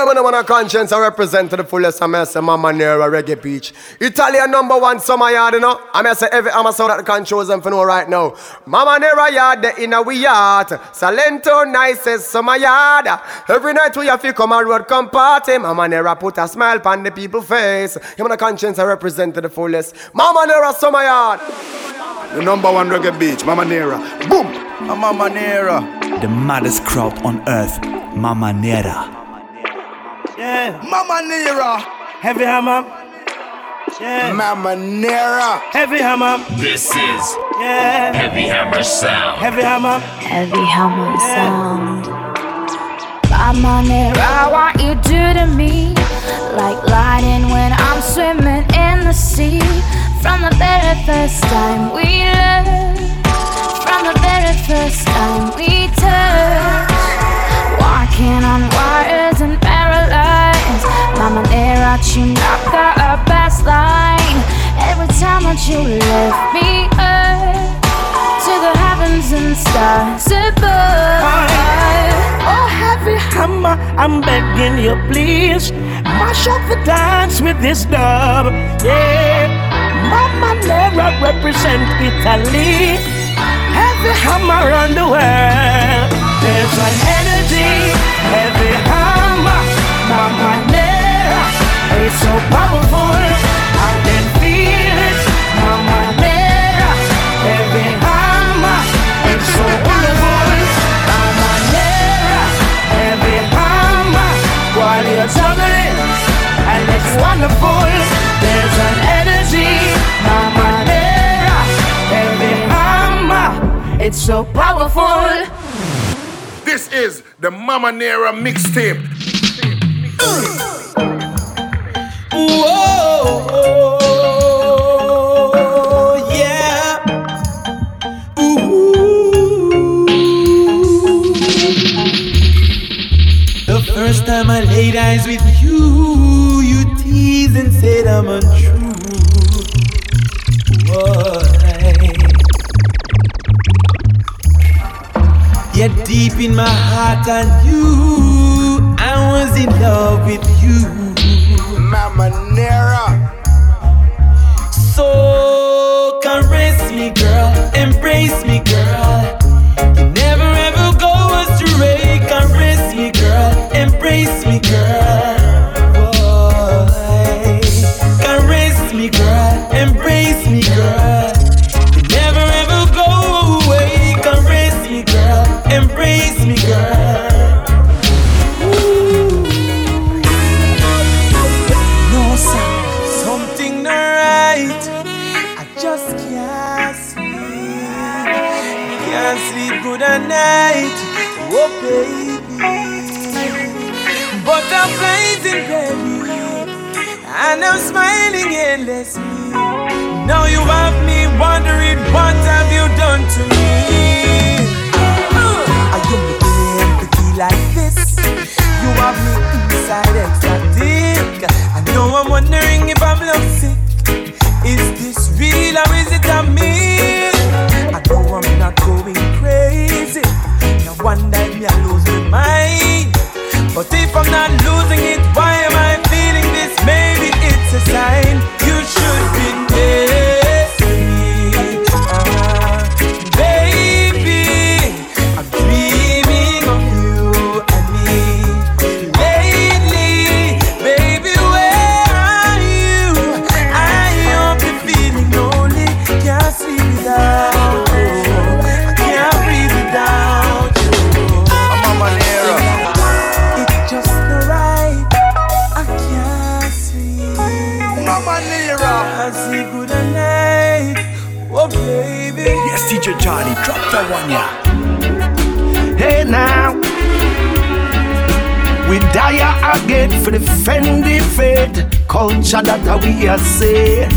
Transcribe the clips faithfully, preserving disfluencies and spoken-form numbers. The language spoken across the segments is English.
Yeah, when I'm on a conscience, I represent to the fullest. I'm going to say Mamanera, Reggae Beach. Italian number one summer yard, you know. I'm going to say every hammer sound that the controls them for no right now. Mamanera yard, the inner we yard. Salento, nicest summer yard. Every night we have to come and road come party. Mamanera put a smile on the people's face. I'm on a conscience, I represent to the fullest. Mamanera summer yard. The number one reggae beach, Mamanera. Boom! A Mamanera. The maddest crowd on earth, Mamanera. Yeah. Mamanera. Heavy hammer. Yeah. Mamanera. Heavy hammer. This is yeah. Heavy hammer sound. Heavy hammer. Heavy hammer yeah. sound. Mamanera. I want you do to me like lightning when I'm swimming in the sea. From the very first time we learned, from the very first time we turned, walking on wires and paralyzed. Mamanera, you knocked out our best line. Every time that you left me earth to the heavens and stars above. Oh, heavy hammer, I'm begging you, please mash up the dance with this dub, yeah. Mamanera represent Italy. Heavy hammer on the world. There's an energy, heavy hammer, Mamanera, it's so powerful, I can feel it, Mamanera, heavy hammer, it's so wonderful, Mamanera, heavy hammer, Warrior Sound, and it's wonderful, there's an energy, Mamanera, heavy hammer, it's so powerful. This is the Mamanera mixtape. Whoa, oh, yeah. Ooh. The first time I laid eyes with you, you teased and said I'm untrue. Why? Yet deep in my heart I knew I was in love with you, Mamanera. So caress me, girl, embrace me, girl. You never ever go astray. Caress me, girl, embrace me, girl. Boy. Caress me, girl, embrace me, girl. Embrace me, girl. Ooh. No, sir, something not right. I just can't sleep. Can't sleep good at night. Oh, baby. But I'm blazing, baby. And I'm smiling endlessly. Now you have me wondering, what have you done to me? You make me empty like this. You have me inside ecstatic. I know I'm wondering if I'm lovesick. Is this real or is it a myth? I know I'm not going crazy. Now one day me I lose my mind. But if I'm not losing it, why am I feeling this? Maybe it's a sign. You should be there. D J Charlie, drop that one, yeah. Hey now, we die again for defend the faith, culture that we are say.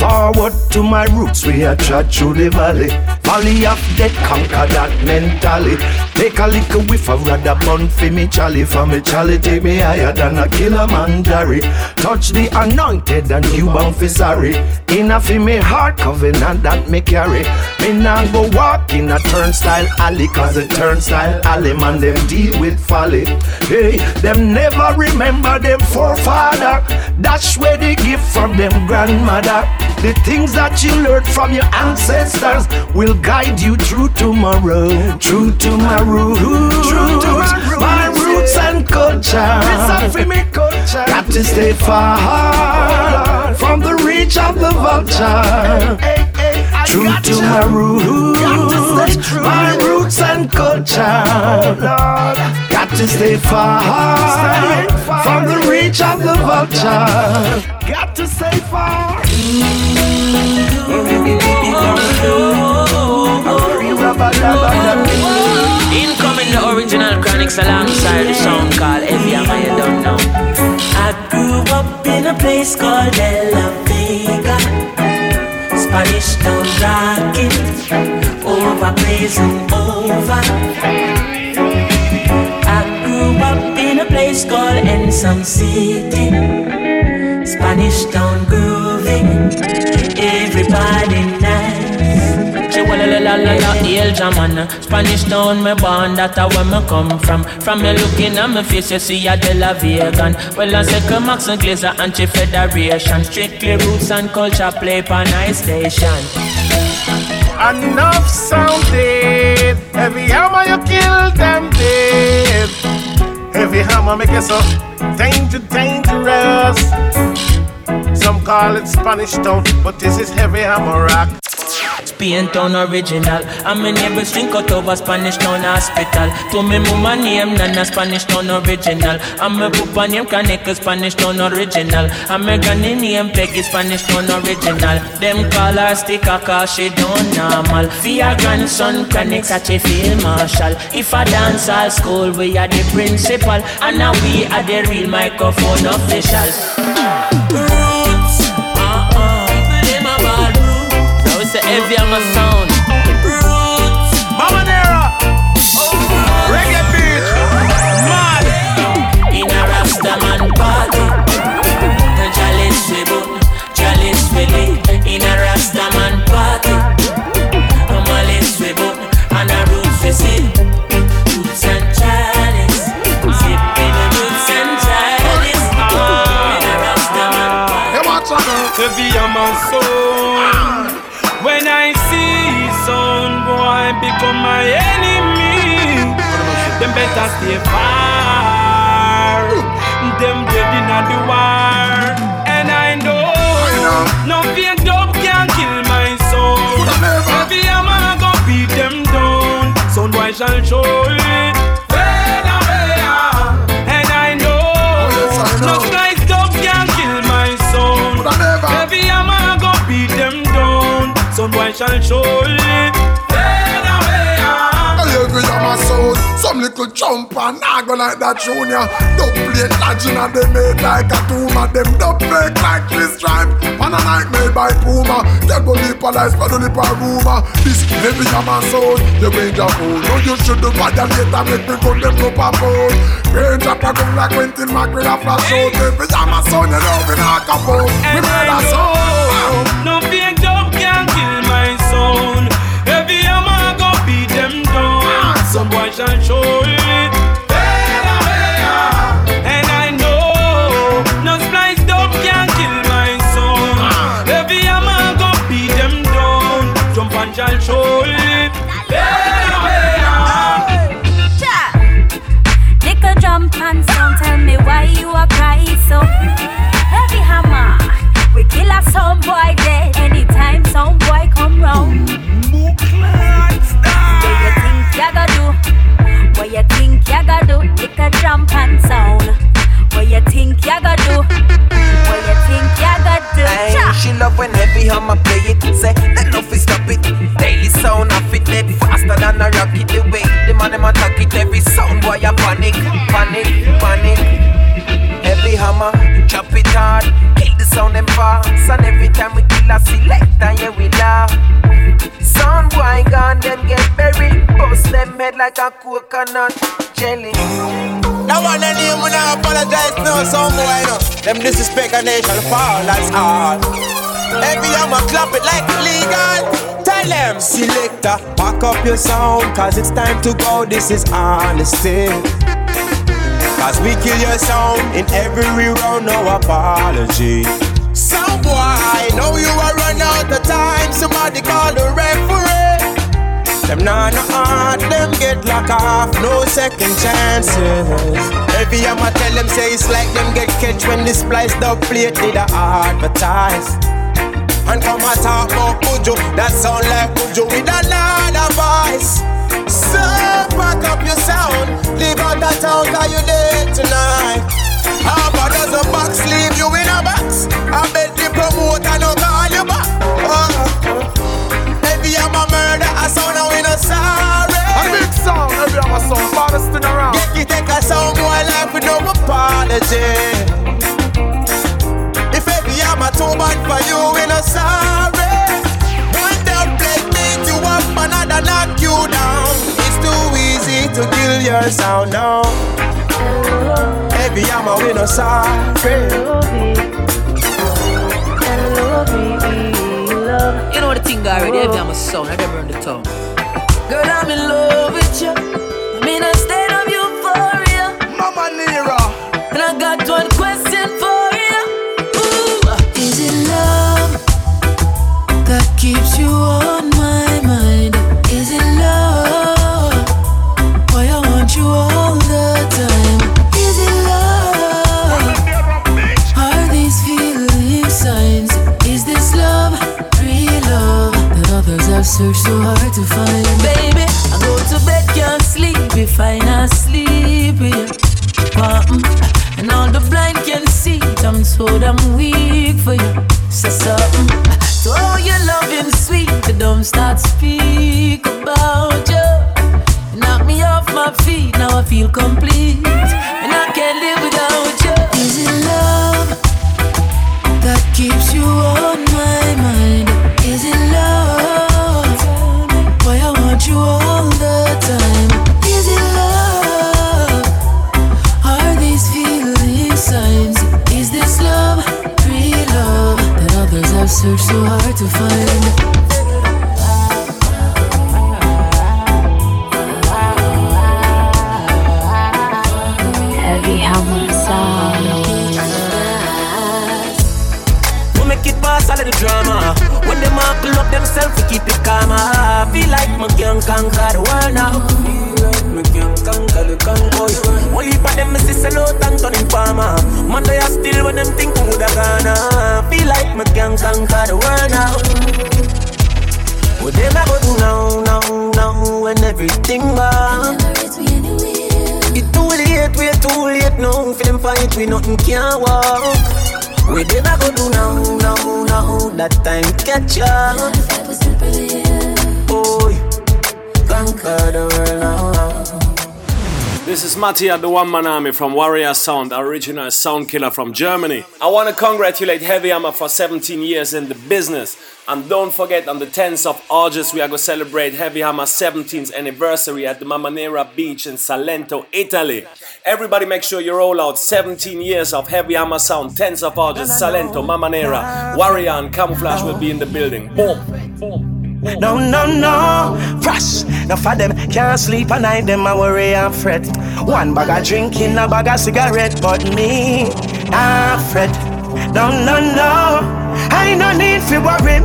Forward to my roots, we are trod through the valley. Polly of death, conquer that mentally. Take a little whiff of rather bun for me Charlie. For me Charlie take me higher than a Kilimanjaro. Touch the anointed and you bound for sorry. Enough in me heart covenant that me carry. Me now go walk in a turnstile alley, cause a turnstile alley man them deal with folly. Hey, them never remember them forefather. That's where they give from them grandmother. The things that you learned from your ancestors will guide you through tomorrow. True to my roots, true to my roots, my roots and culture. culture. Got to stay far from the reach of the vulture. True to my roots, my roots and culture. Got to stay far from the reach of the vulture. Got to stay far. Incoming the original Chronixx alongside the song called Heavy Hammer. You don't know. I grew up in a place called La Vega, Spanish Town rockin' over place and over. I grew up in a place called Ensom City, Spanish Town grooving, everybody nice. Spanish Town, me born, that's where me come from. From me looking at me face, you see a De La Vegan. Well, I say Chronixx and Glazer and Anti Federation. Strictly roots and culture play for nice station. Enough sound dead. Heavy hammer you kill them dead. Heavy hammer make you so danger, dangerous. Some call it Spanish Town, but this is Heavy Hammer rock. Spain Town original, and my neighbors drink out over Spanish Town hospital. To me mama name Nana Spanish Town original, and my papa name Chronixx Spanish Town original, and my granny name Peggy Spanish Town original. Them call her sticker cause she don't normal. For her grandson Chronixx at a field marshal. If I dance all school we are the principal, and now we are the real microphone officials. Heavy Hammer Sound. Roots. Mamanera. Oh, reggae beat. Mad. In a Rastaman party. The Chalice we boot. Chalice we lead. In a Rastaman party. A Malice we boot. And a Roots we see. Roots and Chalice. Sipping the Roots and Chalice. In a Rastaman party. Heavy Hammer Sound. When I see some boy become my enemy, them better stay far. Them dead in the war. And I know, no fear dog can kill my soul. Heavy hammer go beat them down. Some boy shall show it. And I know, no guy's dog can kill my soul. Heavy hammer go beat them down. Some boy shall show it. Heavy hammer sound. Some little chumper nah go like that junior. Don't play lodging and they made like a tumor. Them don't break like this stripe. Man a night made by Puma. Get bully for life, but only for rumor. This heavy hammer sound. You range a fool. No you should do bad and later make me gun them up a phone. Range up a gun like Quentin McGrill a flash out. Heavy hammer sound, you know we knock a phone. We made a sound. No fear dog can kill my sound. Heavy hammer go beat them down. Some boy shall show it. And I know, no splice dog can kill my soul. Heavy hammer go beat them down. Jump and shall show it. Little jump and sound, tell me why you are crying so. Heavy hammer, we kill a some boy dead. Anytime some boy come round. What you like a coconut jelly. That one and you when I apologize now, somewhere no. Them disrespect and they shall fall, that's all. Every I'ma clap it like illegal. Tell them, selector, pack up your sound, cause it's time to go, this is honesty. Cause we kill your sound in every round, no apology. Some boy, know you are run out of time, somebody call the referee. Them nah no hard, them get locked off, no second chances. Every time I tell them, say it's like them get catch when they splice the plate, they da advertise. And come and talk about Kujo, that sound like Kujo with another voice. So pack up your sound, leave out that town cause you dead tonight. Half a dozen box, leave you in a box. I bet the promoter no call you back. Every I'm a murder, I sound now we no sorry. A big sound, every I'm a sound, baddest thing around. Get you take a sound more life with no apology. I'm a too bad for you, we no sorry. One down plate beat you up, another knock you down. It's too easy to kill your sound now. Baby, I'm a we no sorry. You know the thing already, every I'm a sound, I never burn the tongue. Girl, I'm in love with you. I'm in a state of euphoria. Mamanera. And I got one question for you. That keeps you on my mind. Is it love? Why I want you all the time? Is it love? Are these feeling signs? Is this love, real love, that others have searched so hard to find? Baby, I go to bed, can't sleep if I not sleep with you. And all the blind can see it, I'm so damn weak for you. Say something. So your loving sweet, but don't start speak about you. You knock me off my feet, now I feel complete, and I can't live without you. Is it love that keeps you on my mind? Is it love why I want you all the time? Is it love? Are these feeling signs? Is this love real love? Others have searched so hard to find. Heavy Hammer Sound. We make it pass all of the drama. When them all pull up themselves, we keep it calm. I feel like my young conquer the world now. My young conquer the convoy. Only for them is this a low tank on informer. Monday I still when them think who da gonna. Feel like my young conquer the world now. What them I go do now, now, now, when everything gone. It's too late, we're too late now. For them fight, we nothing can walk. We did not go do now, now, now, that time catch up. Boy, conquer the world now. This is Mattia the One Man Army from Warrior Sound, our original sound killer from Germany. I want to congratulate Heavy Hammer for seventeen years in the business. And don't forget, on the tenth of August, we are going to celebrate Heavy Hammer's seventeenth anniversary at the Mamanera Beach in Salento, Italy. Everybody make sure you roll out seventeen years of Heavy Hammer Sound, tenth of August, Salento, Mamanera. Warrior and Camouflage will be in the building. Boom, boom. No, no, no, fresh. Now for them can't sleep at night, them I worry and fret. One bag of drinking, a bag of cigarette, but me, I fret. No, no, no, I no need for worry.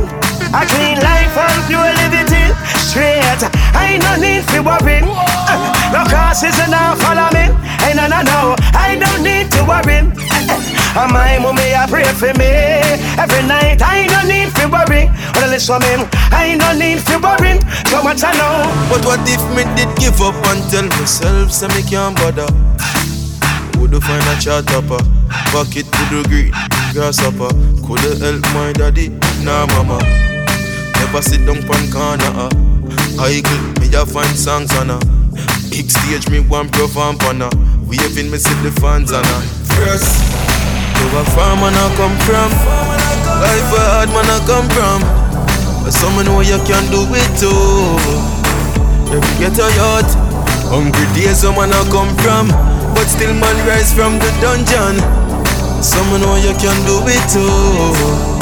A clean life and pure liberty, straight. I no need for worry. No crosses and I follow me. Hey, no, no, no, I don't need to worry. And my mommy, I pray for me every night. I don't need to worry. Well, listen, man, I don't need to worry. So much I know. But what if me did give up and tell myself so me can't bother? Would have find a chart upper, bucket to the green grasshopper. Coulda help my daddy, nah mama. Never sit down pon corner. I could me a find songs on her. Big stage me one perform pon her. Waving me see the fans on her. First. To a farm man I come from, life a hard man I come from. But some know you can do it too. If you get a yacht, Hungry days some man a come from, but still man rise from the dungeon. Some know you can do it too.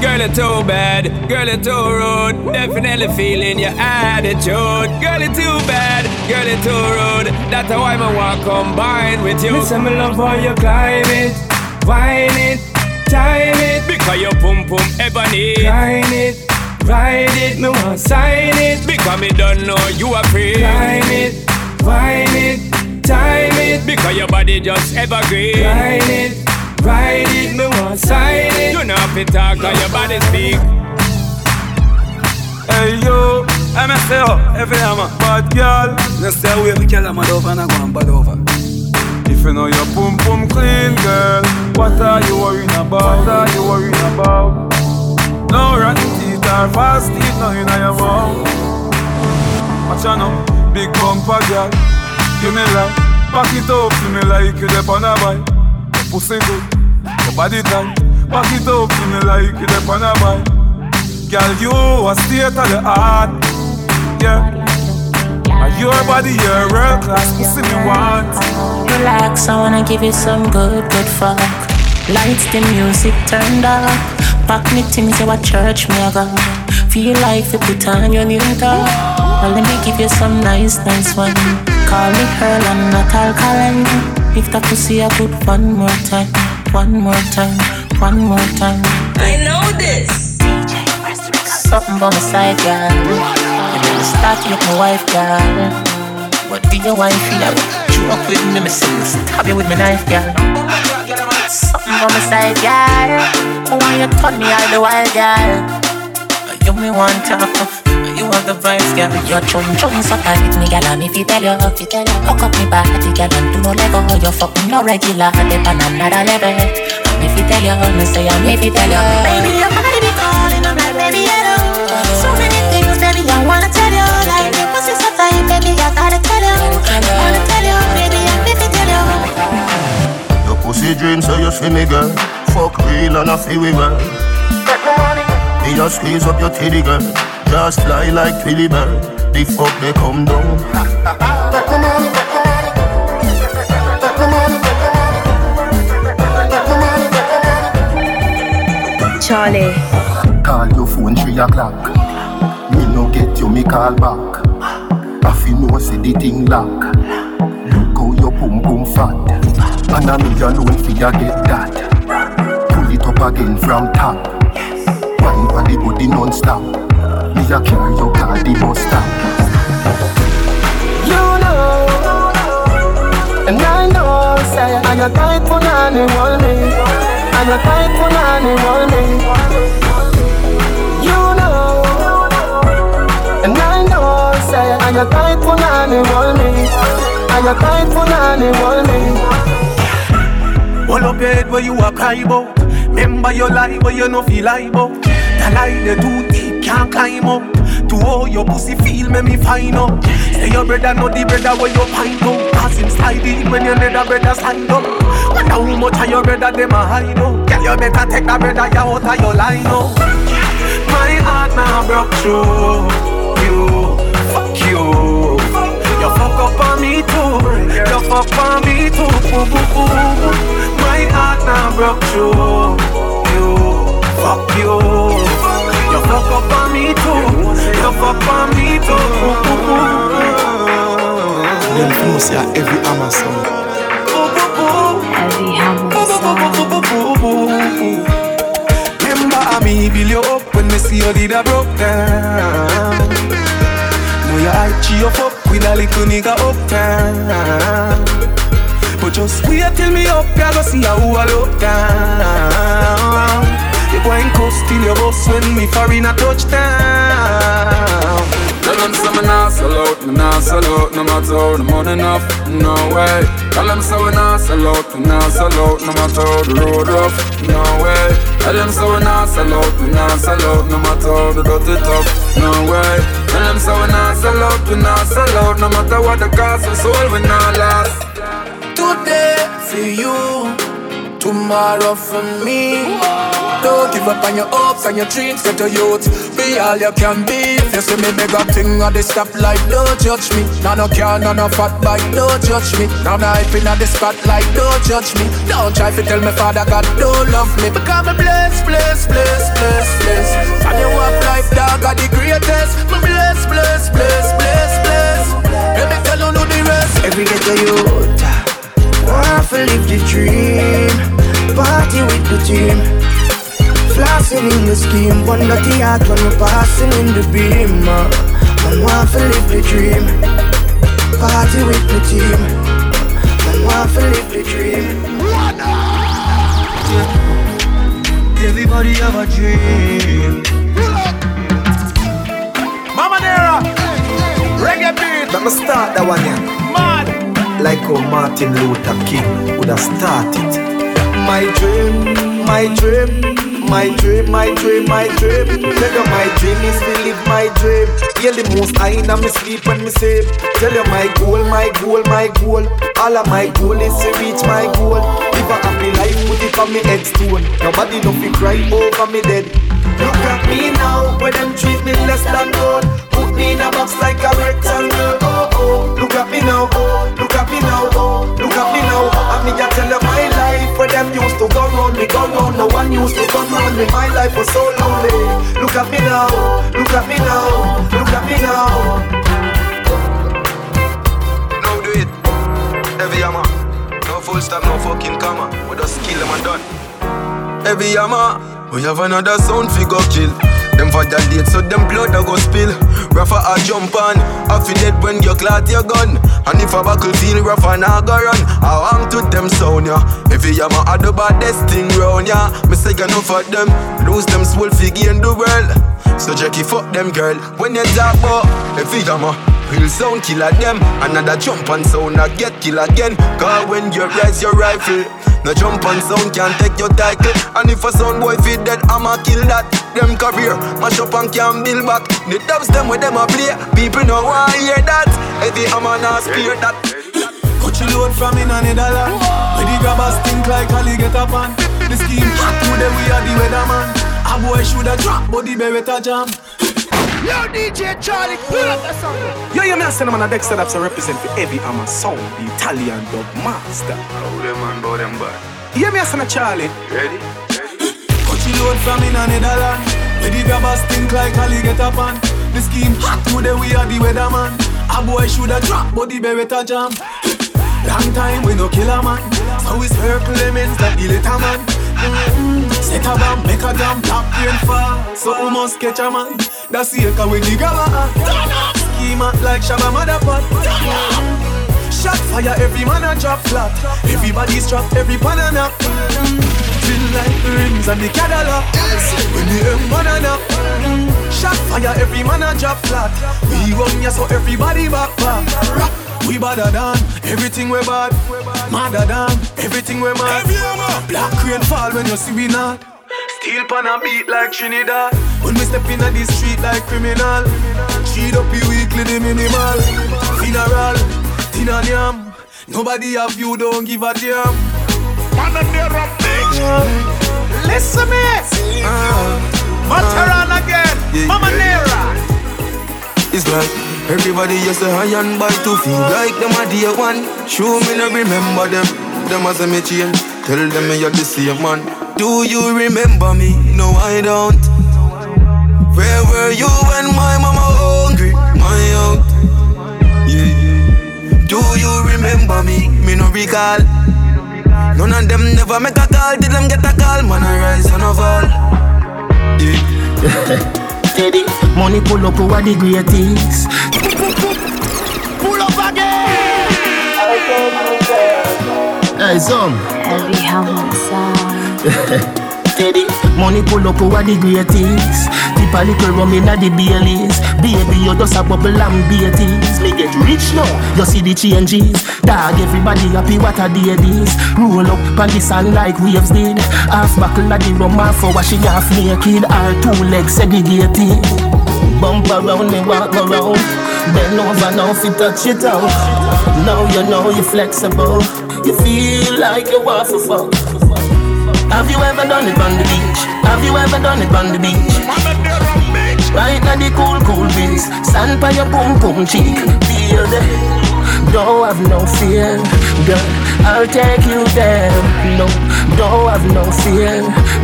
Girl, you're too bad, girl, you're too rude. Definitely feeling your attitude. Girl, you're too bad, girl, you're too rude. That's how I want to combine with you. Listen, me love how you climb it, whine it, time it. Because your pum pum ebony. Climb it, ride it, me want sign it. Because me don't know you are free. Climb it, whine it, time it. Because your body just evergreen. Climb it, ride it, me want sign it. You know if you talk or your body speak. Hey yo, I'm a say up, Heavy Hammer, bad girl. Now stay away, we kill a mad over and I go and bad over. If you know your pum pum clean, girl, what are you worrying about? What are you worrying about? No rotten teeth or fast teeth, no in your mouth. Watch out now, big bumper girl. Give me life, pack it up to me like you dip on a bike. Pussy good, your body tight. Pack it up to me like you dey pan a buy. Girl, you a state of the art, yeah. And your body, you're world class. Pussy me want. Relax, I wanna give you some good, good fuck. Lights, the music turned up. Pack me things, you a church me a go. Feel like you put on your new top. Well, let me give you some nice, nice one. Call me Pearl and not alkaline. If that pussy I put one more time, one more time, one more time. I know this. D J, something by my side, girl. You really start with my wife, girl. But be your wife, girl. You walk with me, me sins. Stab you with my knife, girl. Something by my side, girl. Oh, why you taught me all the while, girl? You me want to. You want the vibes, girl. Your chum chum so tight me, girl. And if you tell you, if you tell you, hook up me body, girl. And do no lego, you fucking no regular. They pan another level. And if you tell you, me say, and if you tell you, baby, your body be calling, I'm like, baby, hello. So many things, baby, I wanna tell you. Like your pussy so tight, baby, I gotta tell you. I wanna tell you, baby, and if you tell you. Your pussy dreams, so you see me, girl. Fuck real and I feel we well. Get the money. Me just squeeze up your titty, girl. Just fly like Twilly Bird. The fuck they come down. Back the money, back the money. Back the money, back the money. Back the money, back the money. Charlie, call your phone three o'clock. Me no get you, me call back. If you know say the thing lock. Look how your pum pum fat. And I know you alone for you get that. Pull it up again from top. Wine for the body non-stop. Me a carry your car, the bus stop. You know, and I know, say I got tight for animal me. I got tight for animal me. You know, and I know, say I got tight for animal me. I got tight for animal me. Hold up your head where you a cry about. Remember your life where you no feel like about. The lie they too deep. Can't climb up. To how your pussy feel, make me find out. Say your brother know the brother where you find out. Pass him slide in when your nether brother slide up. Wonder how much of your brother them a hide out. Girl, you better take that brother you out of your line up. My heart now broke through you. Fuck you. You fuck up on me too. You fuck on me too. Ooh, ooh, ooh. My heart now broke through you. Fuck you. You fuck up on me too. You fuck on me too. Then you must hear Heavy Hammer Sound. Heavy Hammer Sound. Remember I me build you up when me see you did a broke down. Now you high cheer you fuck with a little nigga up down. But just wait till me up, you go see how I look down. You go and coast till your boss when me foreign a touchdown. Tell them so me nah sell out, me nah sell out. No matter how the money enough, no way. Tell them so we nah sell out, me nah sell out. No matter how the road rough, no way. Tell them so we nah sell out, me nah sell out. No matter how the dirty tough, no way. Tell them so we nah sell out, we nah sell out. No matter what the cost, we soul we nah last. Today for you, tomorrow tomorrow for me. Don't give up on your hopes and your dreams, get to youth. Be all you can be. If you see me big up thing on the stoplight, don't judge me. No no car, no no fat bike, don't judge me. No no hype in the spotlight, don't judge me. Don't try to tell me Father God don't love me. Because I'm blessed, blessed, blessed, blessed, blessed. And you have life, dog, are the greatest. I'm blessed, blessed, blessed, blessed, blessed. Let me tell you no the rest. Every get to youth, want to live the dream. Party with the team, flashing in the scheme. One dirty heart when we're passing in the beam. Man want to live the dream. Party with the team. Man want to live the dream. Yeah. Everybody have a dream. Mamanera, reggae beat. Let me start that one yeah. Mad. Like how Martin Luther King would have started. My dream, my dream, my dream, my dream, my dream. Tell you my dream is to live my dream. Yeah, the most I in a me sleep and me save. Tell you my goal, my goal, my goal. All of my goal is to reach my goal. Live a happy life, put it on me head stone. Nobody don't feel cry over me dead. Look at me now, when them treat me less than gold. Put me in a box like a rectangle. Oh oh, look at me now, oh, look at me now, oh, look at me now. And me just tell you my life, when them used to go round me, go round. No one used to come round me. My life was so lonely. Look at me now, look at me now, look at me now. Now do it, heavy hammer. No full stop, no fucking comma. We just kill them and done. Heavy hammer. We have another sound fi go kill. Them for that date so them blood a go spill. Rafa a jump on, a fi dead when you clot your gun. And if a buckle feel Rafa nah go run. I hang to them sound ya yeah. If you ma a the baddest thing round ya yeah. Me say you know for them, lose them soul fi gain the world. So Jackie fuck them girl, when you talk about if you ma real sound kill at them. Another jump on sound a get kill again. Cause when you raise your rifle, no jump on sound can't take your title. And if a sound boy feed dead, I'ma kill that. Them career, mash up and can't build back. The dubs them with them a play. People no want hear that. Heavy I'ma not spear that. Cut your load from in and a dollar. Where the grabbers stink like alligator pan. The scheme hot today we are the weatherman. A boy shoulda drop, but the beretta jam. Yo D J Charlie, pull up the song. Yo yo, me a send man a Dexter that's a represent for Heavy Hammer Sound, the Italian dub master. How them man bow them back? Yo me a send a Charlie. Ready? Ready? Cut your load from in and a dollar. Where the grabbers stink like alligator pan. The scheme hot today we are the weatherman. A boy shoulda drop, but the beretta jam. Long time we no kill a man, so we circle them ends like the little man. Mm-hmm. Set a bomb, make a jam, top rain fall. So we must catch a man. That's the echo with the gala act. Scheme act like Shabba Motherpot. Shot fire, every man a drop flat. Everybody's trapped, every pan a nap. Feel like the rims and the Cadillac. When the M one a nap. Shot fire, every man a drop flat. We run ya so everybody back back. We badder than everything we bad. Madder than everything we mad. Black rain fall when you see we not. Steel pan a beat like Trinidad. When we step in the street like criminal. Cheat up you weekly the minimal. Funeral, tin and yam. Nobody have you, don't give a damn. Mamanera bitch. Listen me uh, Materan uh, again yeah, Mamanera yeah. It's like everybody used to high and bad to feel like them a day one. Show me no remember them, them as a me change. Tell them me you're the same man. Do you remember me? No I don't. Where were you when my mama hungry? My out. Yeah. Do you remember me? Me no recall. None of them never make a call. Did them get a call? Man I rise and I fall. Yeah. Money pull up over the great things. Pull up again. Hey, some Heavy Hammer Sound. Money pull up over the great things. Tip a little rum inna the Baileys. Baby, you just a bubble and beaties. Me get rich now, you see the changes. Dog, everybody happy, what a day this. Roll up on the sand like waves did. Half buckle of the rum, half hour she half naked. Her two legs segregated. Bump around, me walk around. Bend over now, fi touch it out. Now you know you're flexible. You feel like you want to fuck. Have you ever done it on the beach? Have you ever done it on the beach? Mamanera beach. Right now the cool, cool breeze. Sand by your boom, boom cheek. Feel the, don't have no fear, girl, I'll take you there. No, don't have no fear,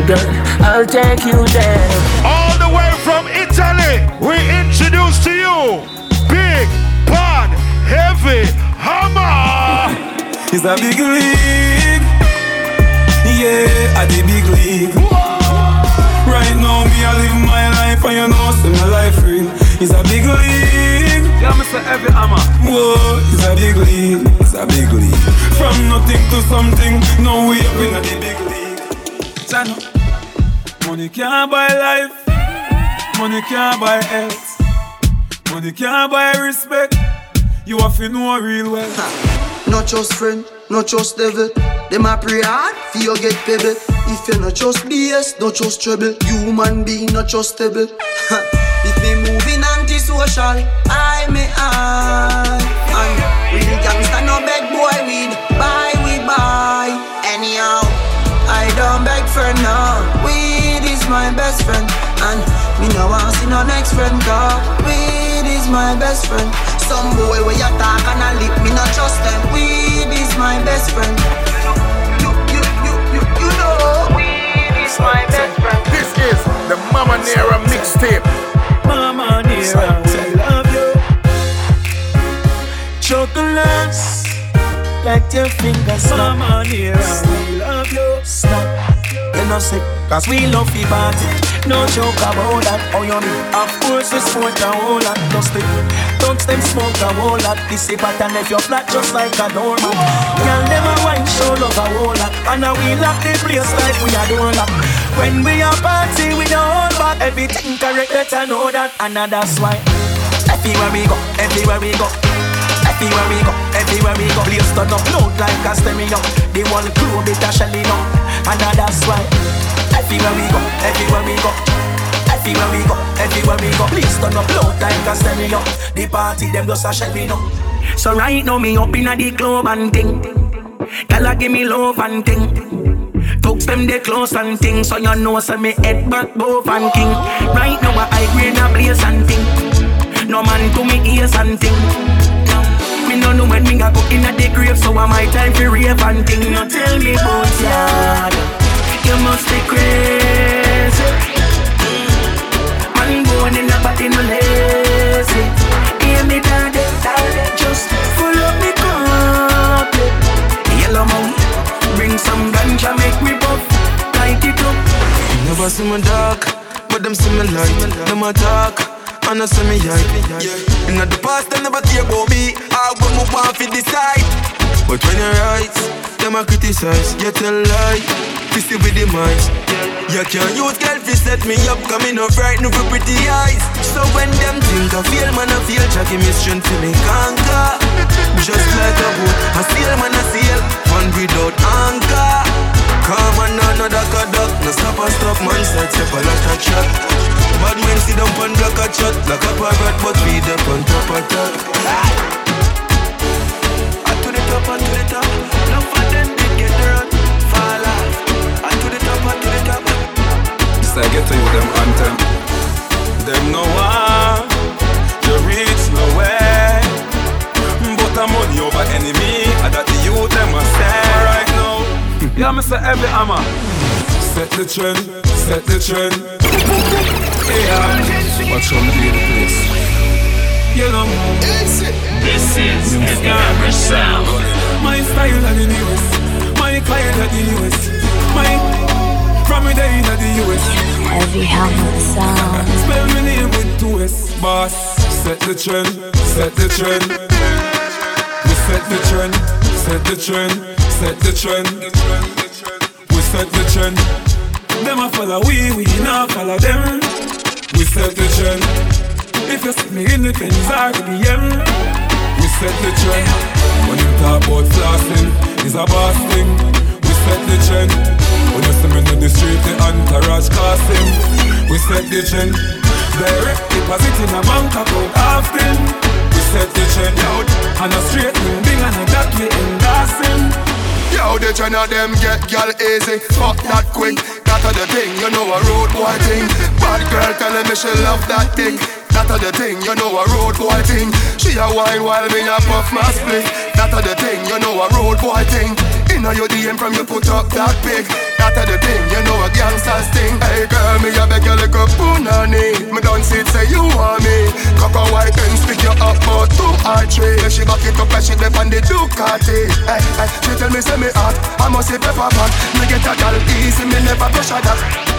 girl, I'll take you there. All the way from Italy, we introduce to you Big Bad Heavy Hammer. It's a big league. Yeah, at the big league. Right now, me, I live my life, and you know, see my life real. It's a big league. Yeah, Mister Heavy Hammer. Whoa, it's a big league. It's a big league. From nothing to something, now we up in the big league. Chano. Money can't buy life. Money can't buy health. Money can't buy respect. You have to know real well. Ha. Not just friend, not just devil. Them a pray hard for you get pebble. If you not just B S, not just trouble. Human being not trustable. If me moving anti-social, I may I. And with the gangsta no beg boy weed. Buy we buy. Anyhow, I don't beg friend now. Weed is my best friend. And me no want see no next friend dog. Weed is my best friend. Some boy where you talk and a lick, me not trust them. Weed is my best friend. My best friend. This is the Mamanera mixtape. Mamanera, we love you. Chocolates, like your fingers. Mamanera, we love you. Stop, you know sick, cause we love you party. No joke about that, oh you mean. Of course you smoke a whole lot, just stick. Don't them smoke a whole lot. This is pattern if you're flat just like a donut. Y'all never wine show love a whole lot. And now we lock the place like we are doing lock. When we are party, we don't hold back. Everything correct, let I know that. And that's why everywhere we go, everywhere we go, everywhere we go, everywhere we go, please turn up loud like a stereo. The whole crew bit a shelling up. And that's why everywhere we go, everywhere we go, everywhere we go, everywhere we go, please turn up loud like a stereo. The party them just a shelling up. So right now me up in the club and ting. Gala give me love and ting. Took them the clothes and things, so you know so me head back both and king. Right now I grade a place and thing. No man to me ears and thing. Me no know when me a go in a the grave, so I my time for rave and thing. No tell me about ya, you must be crazy. Man born in a body no lazy. Give me daddy, daddy, just full up me cup. Yellow mouth. Bring some ganja, make me puff, light it up. Never see me dark, but them see me light. Them attack, and I see me hype. Yeah. In the past, they never care about me. I go move on for this side. But when you write, them a criticize. You tell lie, fisty with the mice. You can't use girl to set me up, cause me no frightened for pretty eyes. So when them think I feel, man, I feel. Jackie mission to me conquer. Just like a boat, I sail, man, I sail. One without anchor. Come on, another duck, duck. No stop and stop, man, set up a lot of shot. Bad men sit down and block a shot. Like a pirate, but we up on top of top. I to the top, I to the top. No for them, they get the run. Fall off. I to the top, I to the top. This I get to you, them anthem. Them no one, you reach nowhere. But I'm money over enemy, and that the youth them must stare right now. Yeah, Mister Heavy Hammer. Set the trend, set the trend. Yeah, watch on the place. You know, this is the Heavy Sound. My style at the U S, my client at the U S, my from the day at the U S. Heavy Hammer Sound. Spell my name with two S. Boss, set the trend, set the trend. Set the trend, set the trend, set the trend. We set the trend. Them a follow we, we not follow them. We set the trend. If you see me in the pens, I could be em. We set the trend. When you talk about flossing, it's a boss thing. We set the trend. When you see me in the street, the entourage casting. We set the trend. Direct deposit in a bank account often. Set the trend out, and a straight wing, and a duck, we endorsing. Yo, How the gen of them get girl easy? Fuck that quick, that a the thing, you know a road boy thing. Bad girl telling me she love that thing. That a the thing, you know a road boy thing. She a wine while me a puff my split. That a the thing, you know a road boy thing. Inna your D M from you put up that pig. That a the thing, you know a gangster's thing. Hey girl, me a beg you like a punani. Me don't sit say you want me. Cock a white and speak you up for two or three. She back it up and she dip on the Ducati. Hey, hey, she tell me say me hot, I must say pepper pot. Me get a girl easy, me never pressure that.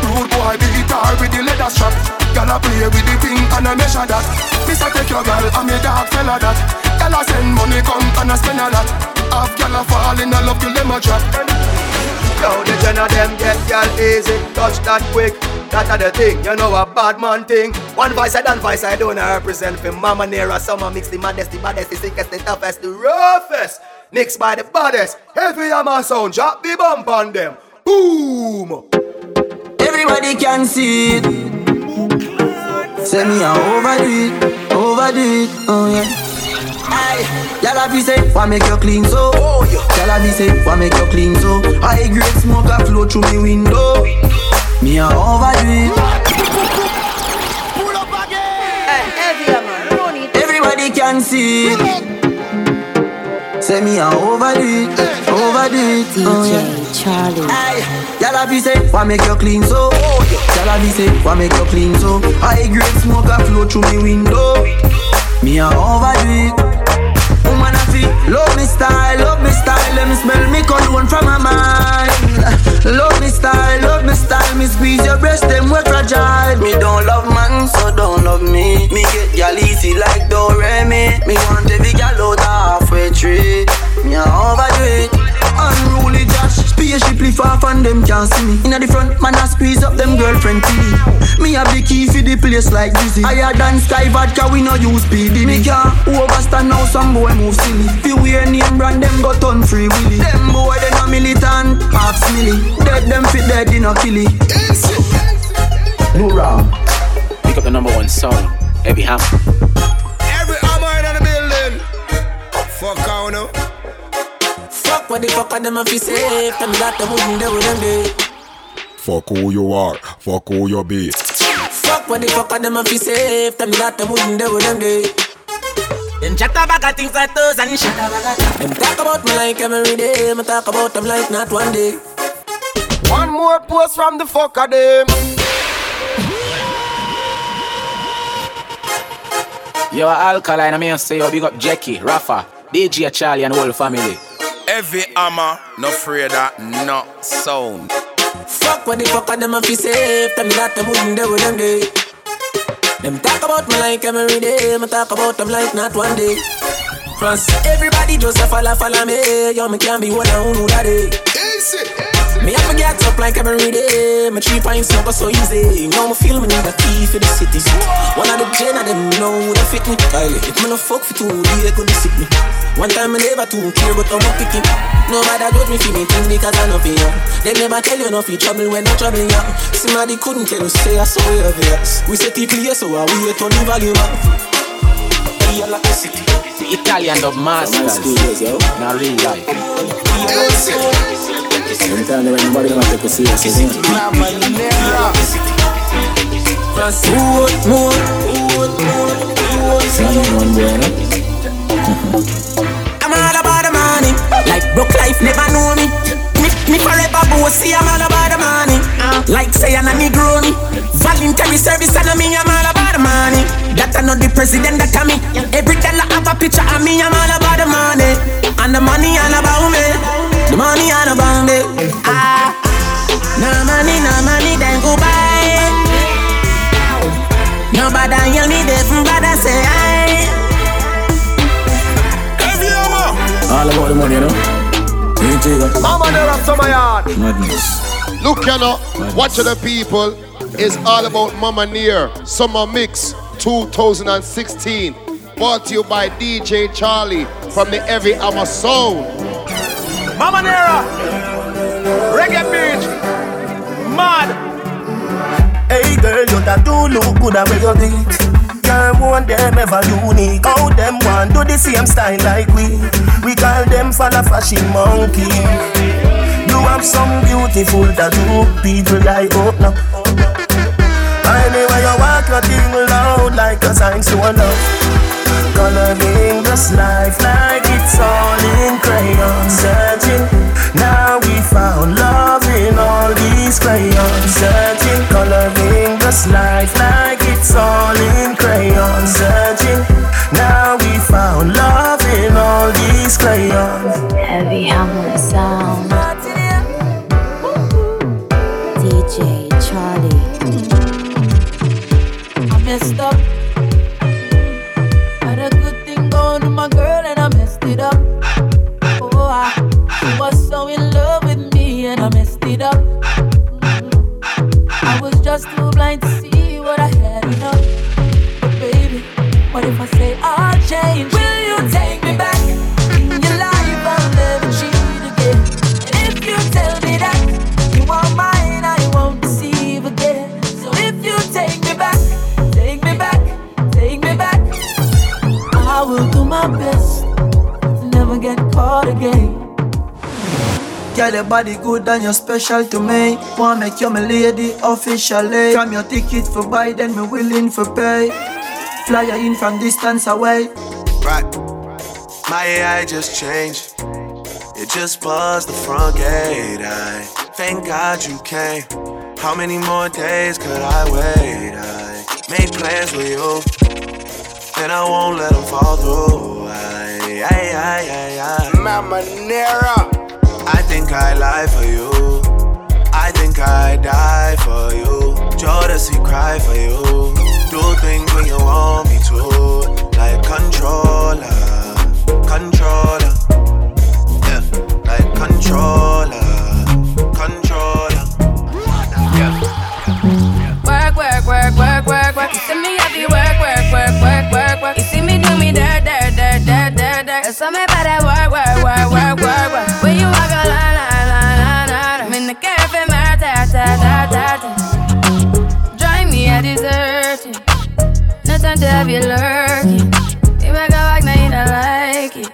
Rude boy be guitar with the leather strap. Girl I play with the thing and I measure that. This I take your girl and me dog fella that. Girl I send money come and I spend a lot. Half girl I fall in I love till them a drop. Now the gen of them get girl easy, touch that quick. That a the thing, you know a bad man thing. One voice I don't voice I don't represent for Mamanera. Summer mix the maddest, the baddest, the sickest, the toughest, the roughest. Mixed by the baddest, Heavy Hammer Sound, drop the bump on them. Boom! Everybody can see it. Say me I overdo it, overdo it, oh yeah. Y'all have you say, why make you clean so? Oh, yeah. Y'all have you say, why make you clean so? High grade smoke a flow through me window. Me a overdo it. Pull up again. Hey, every everybody can see it. Say me a overdo it, overdo it. D J oh, yeah. Charlie. Y'all have you say, why make you clean so? Oh, yeah. Y'all have you say, why make you clean so? High grade smoke a flow through me window. Me a overdo it. Woman I feel, love me style, love me style. Let me smell me cologne from my mind. Love me style, love me style. Me squeeze your breast, them we fragile. Me don't love man, so don't love me. Me get y'all easy like Doremi. Me want every y'all out halfway tree. Me a overdo it. Unruly Josh, spaceshiply far from them can't see me. Inna the front, man I squeeze up them girlfriend T V. Me have the key for the place like dizzy. Higher than sky vodka, we no use P D. Me can't overstand now some boy move silly. Few wear name brand, them got on free willy. Them boy they no militant, half smilly. Dead them fit dead, they no killy. No wrong. Pick up the number one song, Heavy Hammer. Every hammer in the building. Fuck out now. Fuck what the fuck are them if you say from that the wooden they wouldn't be. Fuck who you are, fuck who you be. Fuck what the fuck are them if you say from that the wooden they wouldn't be. Them chat about a things like those and shit. Them talk about me like every day. Me talk about them like not one day. One more post from the fuck of them. Yo Alkaline, I mean say yo big up Jackie, Rafa, D J Charlie and the whole family. Heavy hammer, no afraid that no sound. Fuck what the fuck are them if you say them that them wouldn't do with them day. Them talk about me like every day. Me talk about them like not one day. France, everybody just a follow, follow me. Yo, me can't be one and one that day. Easy, easy. Me have me get up like every day. Me three pints not so easy. Now me feel me need a key for the city. One of the gen of them know that fit me. Aye, if me no fuck for two, they could be sick me. One time me never too care, but I'm up picking. Nobody got me feeling thing because I know for you. They never tell you nothing trouble when no trouble you. Somebody couldn't tell you say I saw you there. We set it clear so I wait on the value up. The Italian dub masters. Not real life. I'm telling you, everybody gonna take a serious thing. Mood, mood, mood, mood, mood. I'm all about the money. Like broke life never know me. Me, me forever boss. See, I'm all about the money. Like say I'm a Negro me. Voluntary service, I know me. I'm all about the money. That I know the president that I me. Every time I have a picture of me, I'm all about the money. And the money all about me. The money all about me. Ah, no money, no money, then go buy. Nobody hear me, they from bad I say aye. Every hour. All about the money, you know. You take it. Mama, they're up to my yard. Madness. Look, you know, Madness. Watch the people. It's all about Mamanera. Summer mix. twenty sixteen, brought to you by D J Charlie from the Heavy Hammer Sound. Mamanera, reggae beach, mad. Hey girl, you that do look good at your beat. Girl, want them ever unique. How them want do the same style like we? We call them falla fashion monkey. have some beautiful tattoo. People like up now. Anyway you walk your thing loud like a sign to a love. Coloring this life like it's all in crayons. Searching, now we found love in all these crayons. Searching, coloring this life like it's all in crayons. Searching, now we found love in all these crayons. Heavy Hammer Sound, D J Charlie. I messed up. Had a good thing going with my girl and I messed it up. Oh, I she was so in love with me and I messed it up. I was just too blind to see what I had enough. But baby, what if I say I'll change? Will you take me back? In your life I'll never cheat again. And if you tell me that you are mine, I won't deceive again. So if you take me back, take me back, take me back, I will do my best to never get caught again. Girl, your body good and you're special to me. Wanna make you my lady officially. From your ticket for buy, then me willing for pay. Fly you in from distance away. Right, my A I just changed. It just buzzed the front gate. I thank God you came. How many more days could I wait? I made plans with you, and I won't let them fall through. I, I, I, I, I. Mamanera. I think I lie for you. I think I die for you. Jodeci cry for you. Do things when you want me to. Like controller, controller. Yeah, like controller, controller. Yeah, yeah. Work, work, work, work, work, work. You see me happy, work, work, work, work, work, work. You see me do me dirt, dirt, dirt, dirt, dirt, dirt. There's something about that work, work, work, work, work, work. When you walk a line, line, line, line, line, I'm in the cafe, my ta ta ta ta. Drive me, I desert it. No time to have you lurking. You might go back, now you don't like it.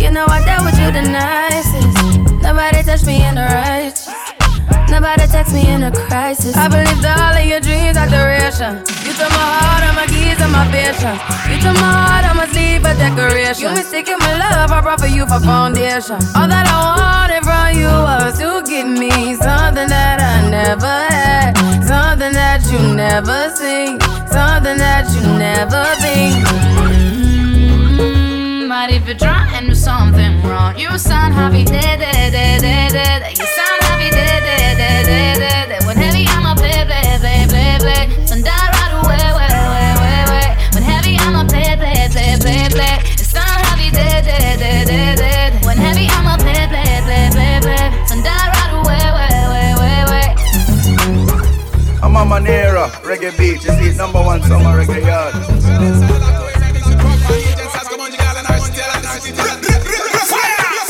You know I dealt with you the nicest. Nobody touched me in the righteous. Nobody text me in a crisis. I believed all of your dreams are duration. You took my heart, all my keys, and my patience. You took my heart, all my sleep, a decoration. You mistaken my love, I brought for you for foundation. All that I wanted from you was to give me something that I never had, something that you never seen, something that you never think. Mm-hmm. But if you're trying to do something wrong, you sound happy, dead, dead, dead, dead, dead. You sound happy, dead, dead. When heavy, I'ma play, play, play, play, play. Sun die right away, way, way, way, way. When heavy, I'ma play, play, play, play, play. It's not heavy, dead, dead, dead, dead, dead. When heavy, I'ma play, play, play, play, play. Sun die right away, way, way, way, way. I'm a Mamanera, reggae beat. This is number one summer reggae yard.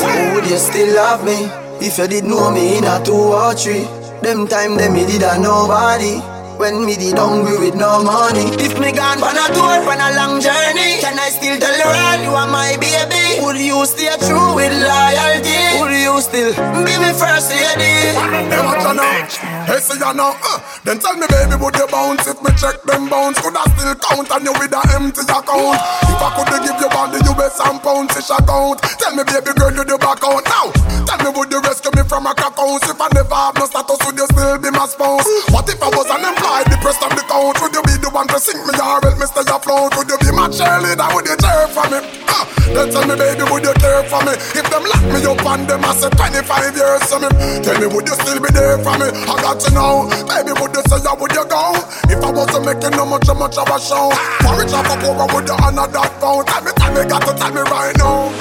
Oh, would you still love me if you did know me in a two or three? Them time them me did a nobody. When me did hungry with no money. If me gone on a tour, on a long journey, can I still tell her all you are my baby? Would you stay true with loyalty? Would you still be me first lady? Them a turn up, hey see ya now. Then tell me baby would you bounce? If me check them bounce, could I still count on you with a empty account? If I could give you all the U S and pounds, it's account. Tell me baby girl you do back out now. Tell me would you rescue me from a crack house? If I never have no status, would you still be my spouse? What if I was an employee? I depressed on the count. Would you be the one to sink me or help me stay afloat? Would you be my cheerleader? Would you care for me? Uh, then tell me baby, would you care for me? If them lock me up and them I say twenty-five years to me, tell me would you still be there for me? I got you now. Baby, would you say how would you go? If I wasn't making no much, much of a show, for each other over, would you honor that phone? Tell me, tell me, got to tell me right now.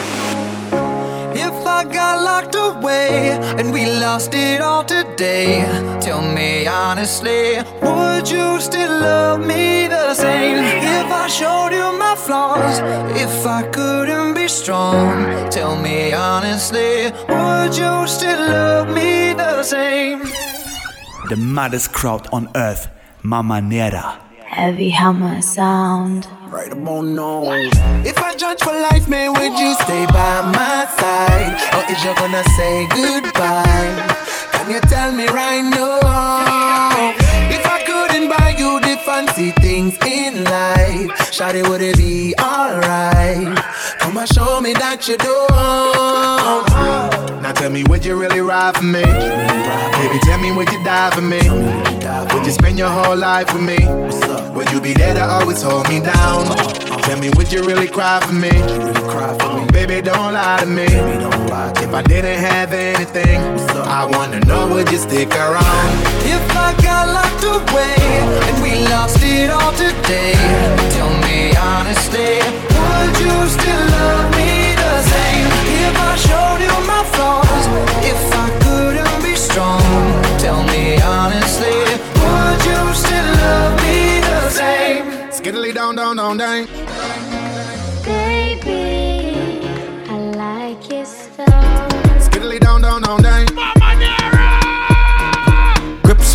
If I got locked away and we lost it all today, tell me honestly, would you still love me the same? If I showed you my flaws, if I couldn't be strong, tell me honestly, would you still love me the same? The maddest crowd on earth, Mamanera. Heavy Hammer Sound. Right about now. If I judge for life, man, would you stay by my side? Or is you gonna say goodbye? Can you tell me right now? If I couldn't buy you the fancy things in life, shawty, would it be alright? Come and show me that you don't. Now tell me, would you really ride for me? Baby, tell me, would you die for me? Would you spend your whole life with me? Would you be there to always hold me down? Tell me, would you really cry for me? Baby, don't lie to me. If I didn't have anything, I wanna know, would you stick around? If I got locked away and we lost it all today, tell me honestly, would you still love me the same? If I showed you my flaws, if I couldn't be strong, tell me honestly, would you still love me the same? Skiddly down, down, down, down. Baby, I like your style. Skiddly down, down, down, down. Mamanera! Grips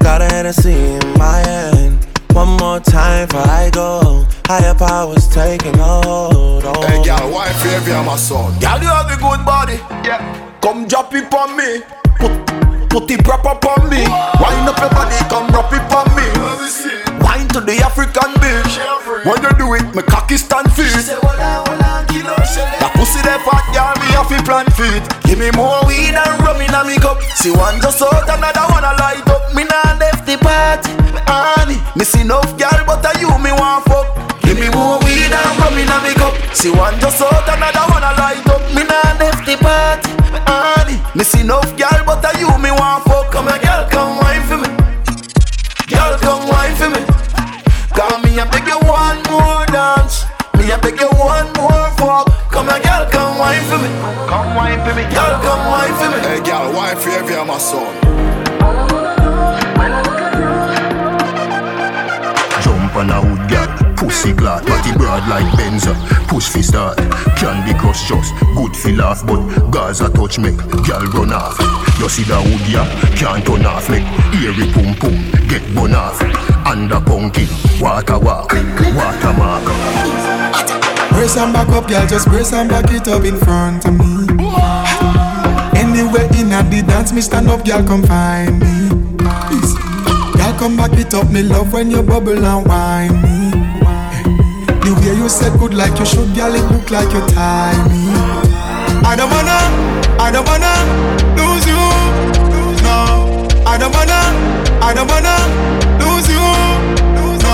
Got a Hennessy in my hand. One more time before I go. Higher powers taking a hold on. Hey girl, why favor yeah, my son? Girl, you have a good body. Yeah. Come drop it on me. Put, put it proper on me. Wind up your body, come drop it on me. Wind to the African beach. When you do it, my cocky stand feet. That pussy there fat, girl, me have a plant feet. Give me more weed and rum in me cup. See one just out, another one a light up. Me nah left the party. Honey, miss enough girl, but a you me want fuck. Give me more weed and rum in me cup. See one just out, another one a light up. Me nah left the party. Honey, miss enough girl, but a you me want fuck. Come a girl, come wine for me. Girl, come wine for me. Cause me a beg you one more dance. Me a beg you one more fuck. Come a girl, come wine for me. Come wine for me. Girl, come wine for me. Hey girl, wine for every my son. And a hood gat, pussy glad, body broad like Benza. Push fi start, can be cross just, good fi laugh, but Gaza touch me, girl run off. You see the hood ya, can't turn off me. Eerie pum pum, get bun off. And a punky, water walk, water mark. Brace and back up, y'all just brace and back it up in front of me. Anywhere in at the dance, me stand up, y'all come find me. Peace. Come back it up, me love when you bubble and whine me. The way you said good like you should, girl, it look like you tie me. I don't wanna, I don't wanna lose you, no. I don't wanna, I don't wanna lose you, no.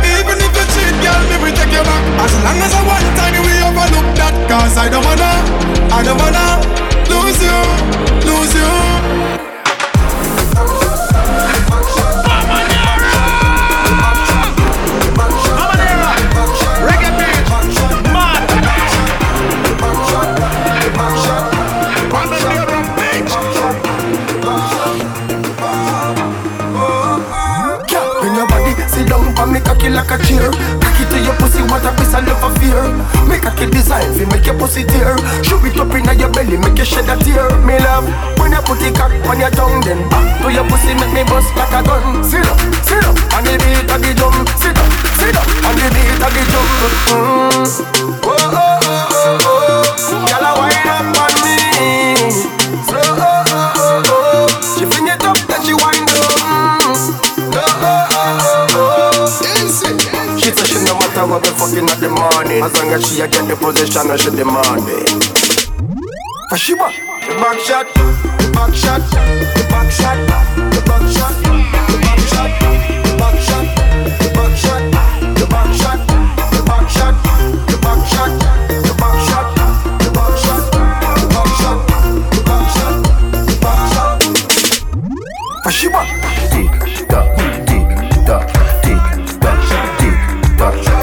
Even if you cheat, girl, me will take you back. As long as I want time, we overlook that. Cause I don't wanna, I don't wanna lose you, lose you. Make a kill like a cheer. Cocky to your pussy, what a piece of love of fear. Make a kill design, we make your pussy tear. Shoot it up in your belly, make you shed a tear. Me love, when you put the cock on your tongue, then back to your pussy, make me bust like a gun. Sit up, sit up, on the beat of the drum. Sit up, sit up, on the beat of the drum. Mm. Oh, oh, oh, oh, oh. Y'all a wind up on me. Slow, oh, oh, oh, oh. She fling it up, then she wind up. Mm. Oh, oh. She said she no matter what we fucking at the morning, as long as she a get the position and she demand it. Fashiba, the back shot, the back shot, the back shot, the back shot, the back shot, the back shot, the back shot, the back shot, the back shot, the back shot, the back shot, the back shot, the back shot, the back shot, the back shot. Fashiba, tick tock, tick tock, tick tock.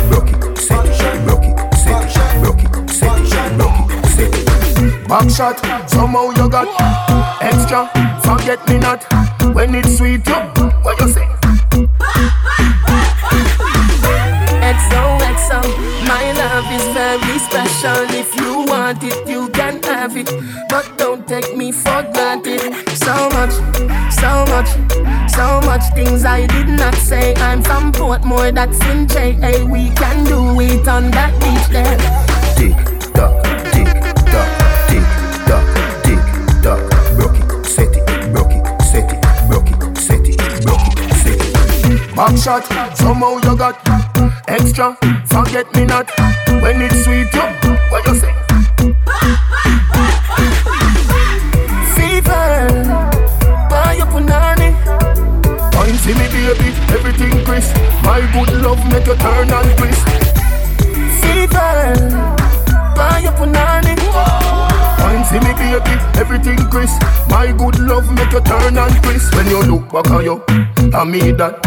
Broke it, set it, broke it, set it, broke it, set it, broke it, set it. Back shot, somehow you got extra, forget me not. When it's sweet, you, what you say? X O X O, my love is very special. If you want it, you can have it, but don't take me for granted. So much, so much, so much things I did not say. I'm from Portmore, that's in J A. We can do it on that beach there. Tick tock, tick tock, tick tock, tick tock. Broke it, set it, broke it, set it, broke it, set it, broke it, set it. Back shot, somehow you got extra, forget me not. When it's sweet, you, what you say? Fever, buy your punani. Point to me baby, everything crisp. My good love make you turn and crisp. Fever, buy your punani. Point to me baby, everything crisp. My good love make you turn and crisp. When you look back at you, I mean that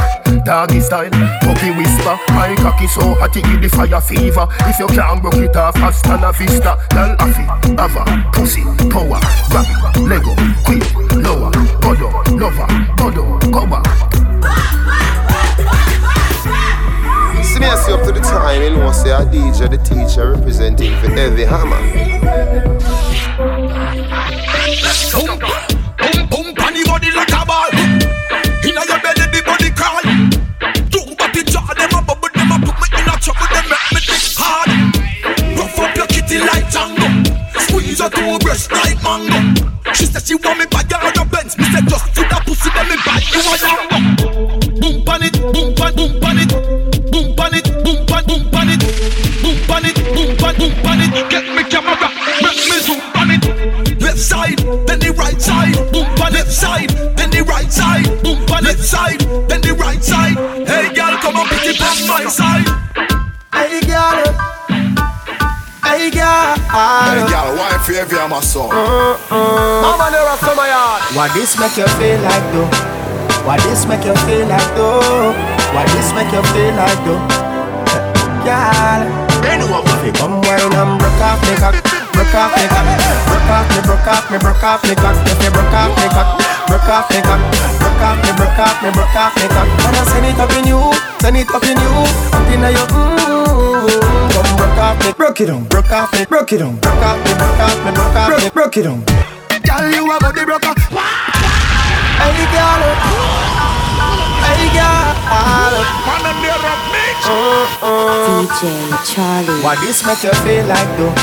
doggy style, puppy whisper. My cocky so hot it give the fire fever. If you can't broke it off, hasta la vista. Girl, afi, ava, pussy, power, grab it, lego, quick, lower, godo, lover, godo, cover. See me as you up to the time, you know, say a D J, the teacher representing for Heavy Hammer. Let's go, boom, boom, panty body like a ball. Inna your belly, the body crawl. To breast like mango. She said she want me by her the Benz. Me said just put that pussy then me buy you a Lambo. Boom pan it, boom pan, boom pan it, boom pan it, boom pan, boom pan it, boom pan it, boom pan, boom pan it. Get me camera, make me zoom pan it. Left side, then the right side. Boom pan left side, then the right side. Boom pan left side, then the right side. Hey girl, come on, put it on my side. Hey girl, hey girl. Hey girl, why if you heavy on my song? Mamanera from my heart. Why this make you feel like though? Why this make you feel like though? Why this make you feel like though? Girl, if you come wine and broke off me cock, broke off me cock, broke off me, broke off me, broke off me cock, if you broke off me cock, broke off me cock, broke off me, broke off me, broke off me cock. Wanna send it up in you, send it up in you, until now you. Come broke off me, broke it on, broke off me, broke it on, broke off me, broke off me, broke off me, broke it on. Girl, you a body broker. Hey girl, hey girl, Mamanera bitch. D J Charlie. Why this make you feel like though?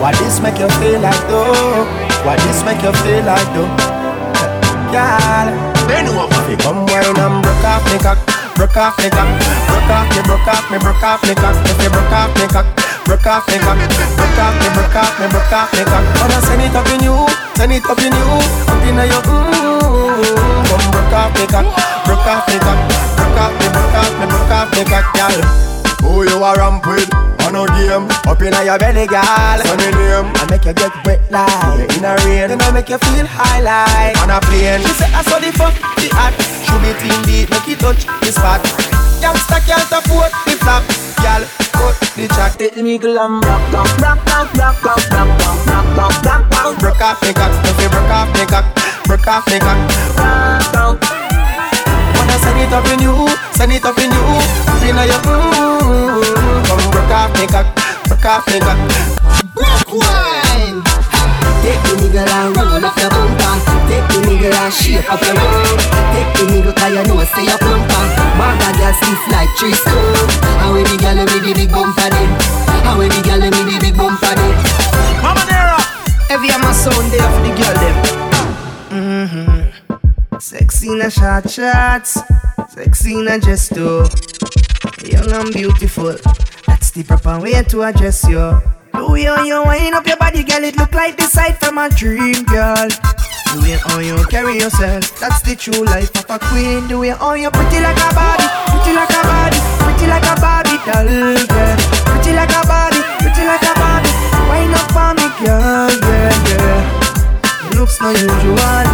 Why this make you feel like though? Why this make you feel like though? Girl, they know what you come wine and broke off me cock. Broke off me cock, broke off me, broke off me, broke off me cock. If you broke off me cock, broke off me cock, broke off me, broke off me, broke off me cock. Wanna send it up in you, send it up in you, up in your mmm. Come broke off me cock, broke off me cock, broke off me, broke off me, broke off me cock, girl. Who you a ramp with? On a game, up in your belly, girl. On your name, I make you get wet like in a rain. Then I make you feel high like on a plane. She say I saw the fuck, the act. You be team beat, make it touch this spot. Youngster can't afford the flap. Y'all cut the track, take me glam. Rock off, rock off, rock off, rock off, rock off, rock off. Broke off me cock, if you broke off me cock, broke off me cock. Rock off. Wanna send it up in you, send it up in you, up in your mmm. Come broke off me cock, broke off me cock. Rock wine. Take the nigga and run off your bum bum. Take the nigga and shake up your mouth. Take the nigga cause you know say your bumper. Maga girl stiff like three stone. How we be girl and we be big bumper then. How we be girl and we be big bumper then. Mamanera! Heavy Hammer Sound there for the girl them. Mm-hmm. Sexy na short shorts. Sexy na dress too. Young and beautiful. That's the proper way to address you. Do you, you wind up your body girl, it look like the sight from a dream girl. The way how you carry yourself, that's the true life of a queen. The way how you pretty like a Barbie, pretty like a Barbie, pretty like a Barbie doll, yeah. Pretty like a Barbie, pretty like a Barbie. Why not for me, girl, yeah, yeah. It looks not usual,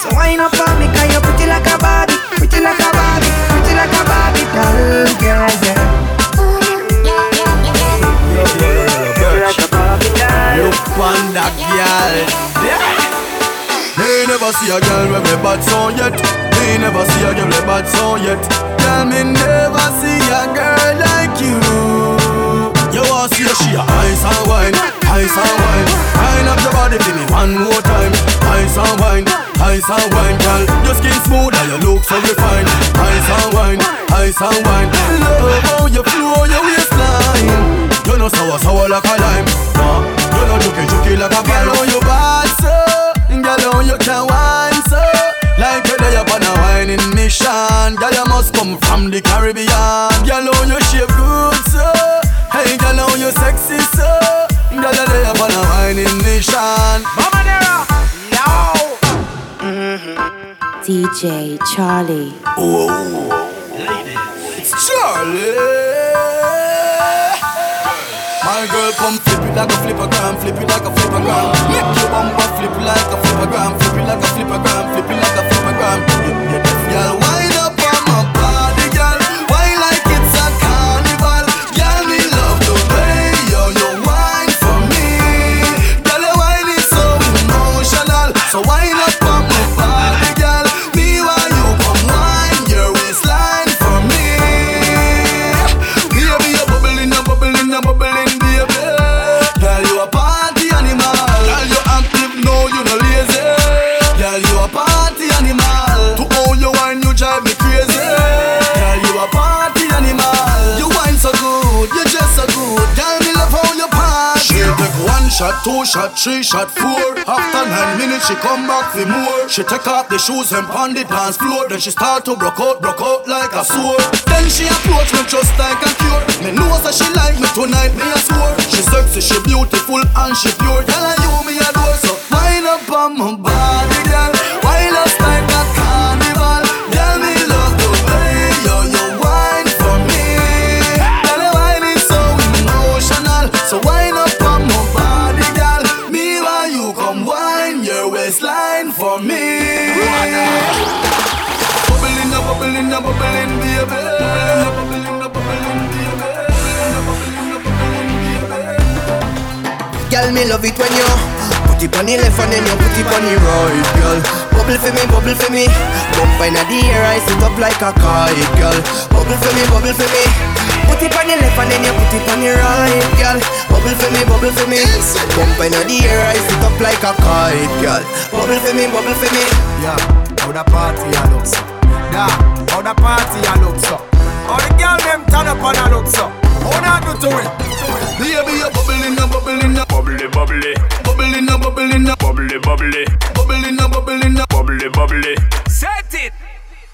so why not for me? 'Cause you're pretty like a Barbie, pretty like a Barbie, pretty like a Barbie doll, yeah, yeah. Pretty like a Barbie doll. Look on that girl, yeah. They never see a a girl with a bad sound yet. Me never see a girl with a bad sound yet. Girl, me never see a girl like you. You want to see a she a ice and wine, ice and wine. Wine up your body for me one more time. Ice and wine, ice and wine, girl. Your skin smooth and your look so refined. Ice and wine, ice and wine. Love how you flow your waistline. You know sour, sour like a lime. You know juky, juky like a pie. You know you bad so, girl, you can wine so. Like you day upon a whining mission. Girl, you must come from the Caribbean. Girl, you shape good so. Hey, girl, you sexy so. Girl, you day upon a whining mission. Mamanera, yo. Mm-hmm. D J Charlie. Whoa, ladies, it's Charlie. My girl come flip it like a flipper gram, flip it like a flipper gram. Make your bumper flip like a flipper gram, flip it like a flipper gram, flip it like a flipper gram. Get this girl wind up on my body, girl. Wine like it's a carnival, girl. Me love the way you you wine for me, girl. Your wine is so emotional, so wine up. Shot two, shot three, shot four. After nine minutes she come back for more. She take off the shoes and pound the dance floor. Then she start to broke out, broke out like a sword. Then she approach me just like a cure. Me know that she like me tonight, me a swore. She sexy, she beautiful and she pure. Tell her you me adore, so wind up on my body, girl. Wind up like a carnival. Tell me love the way you you wine for me. Tell her wine is so emotional, so wind up. For me, bubbling, bubbling, bubbling, baby. Bubbling, bubbling, baby. Girl, me love it when you put it on the left and then you put it on the right, girl. Bubble for me, bubble for me. Bump in the air, I sit up like a kite, girl. Bubble for me, bubble for me. Put it on the left and then you put it on the right, girl. Bubble for me, bubble for me. Bump in the air, I sit up like a kite, girl. Bubble for me, bubble for me. Yeah, how the party I look so. Yeah, how the party I look so. How the girl them turn up and I look so. How do I do to it? Baby, you bubbling, you bubbling, you bubbly, bubbly. Bubbling, you bubbling, you bubbly, bubbly. Bubbling, you bubbling, you bubbly, bubbly. Set it.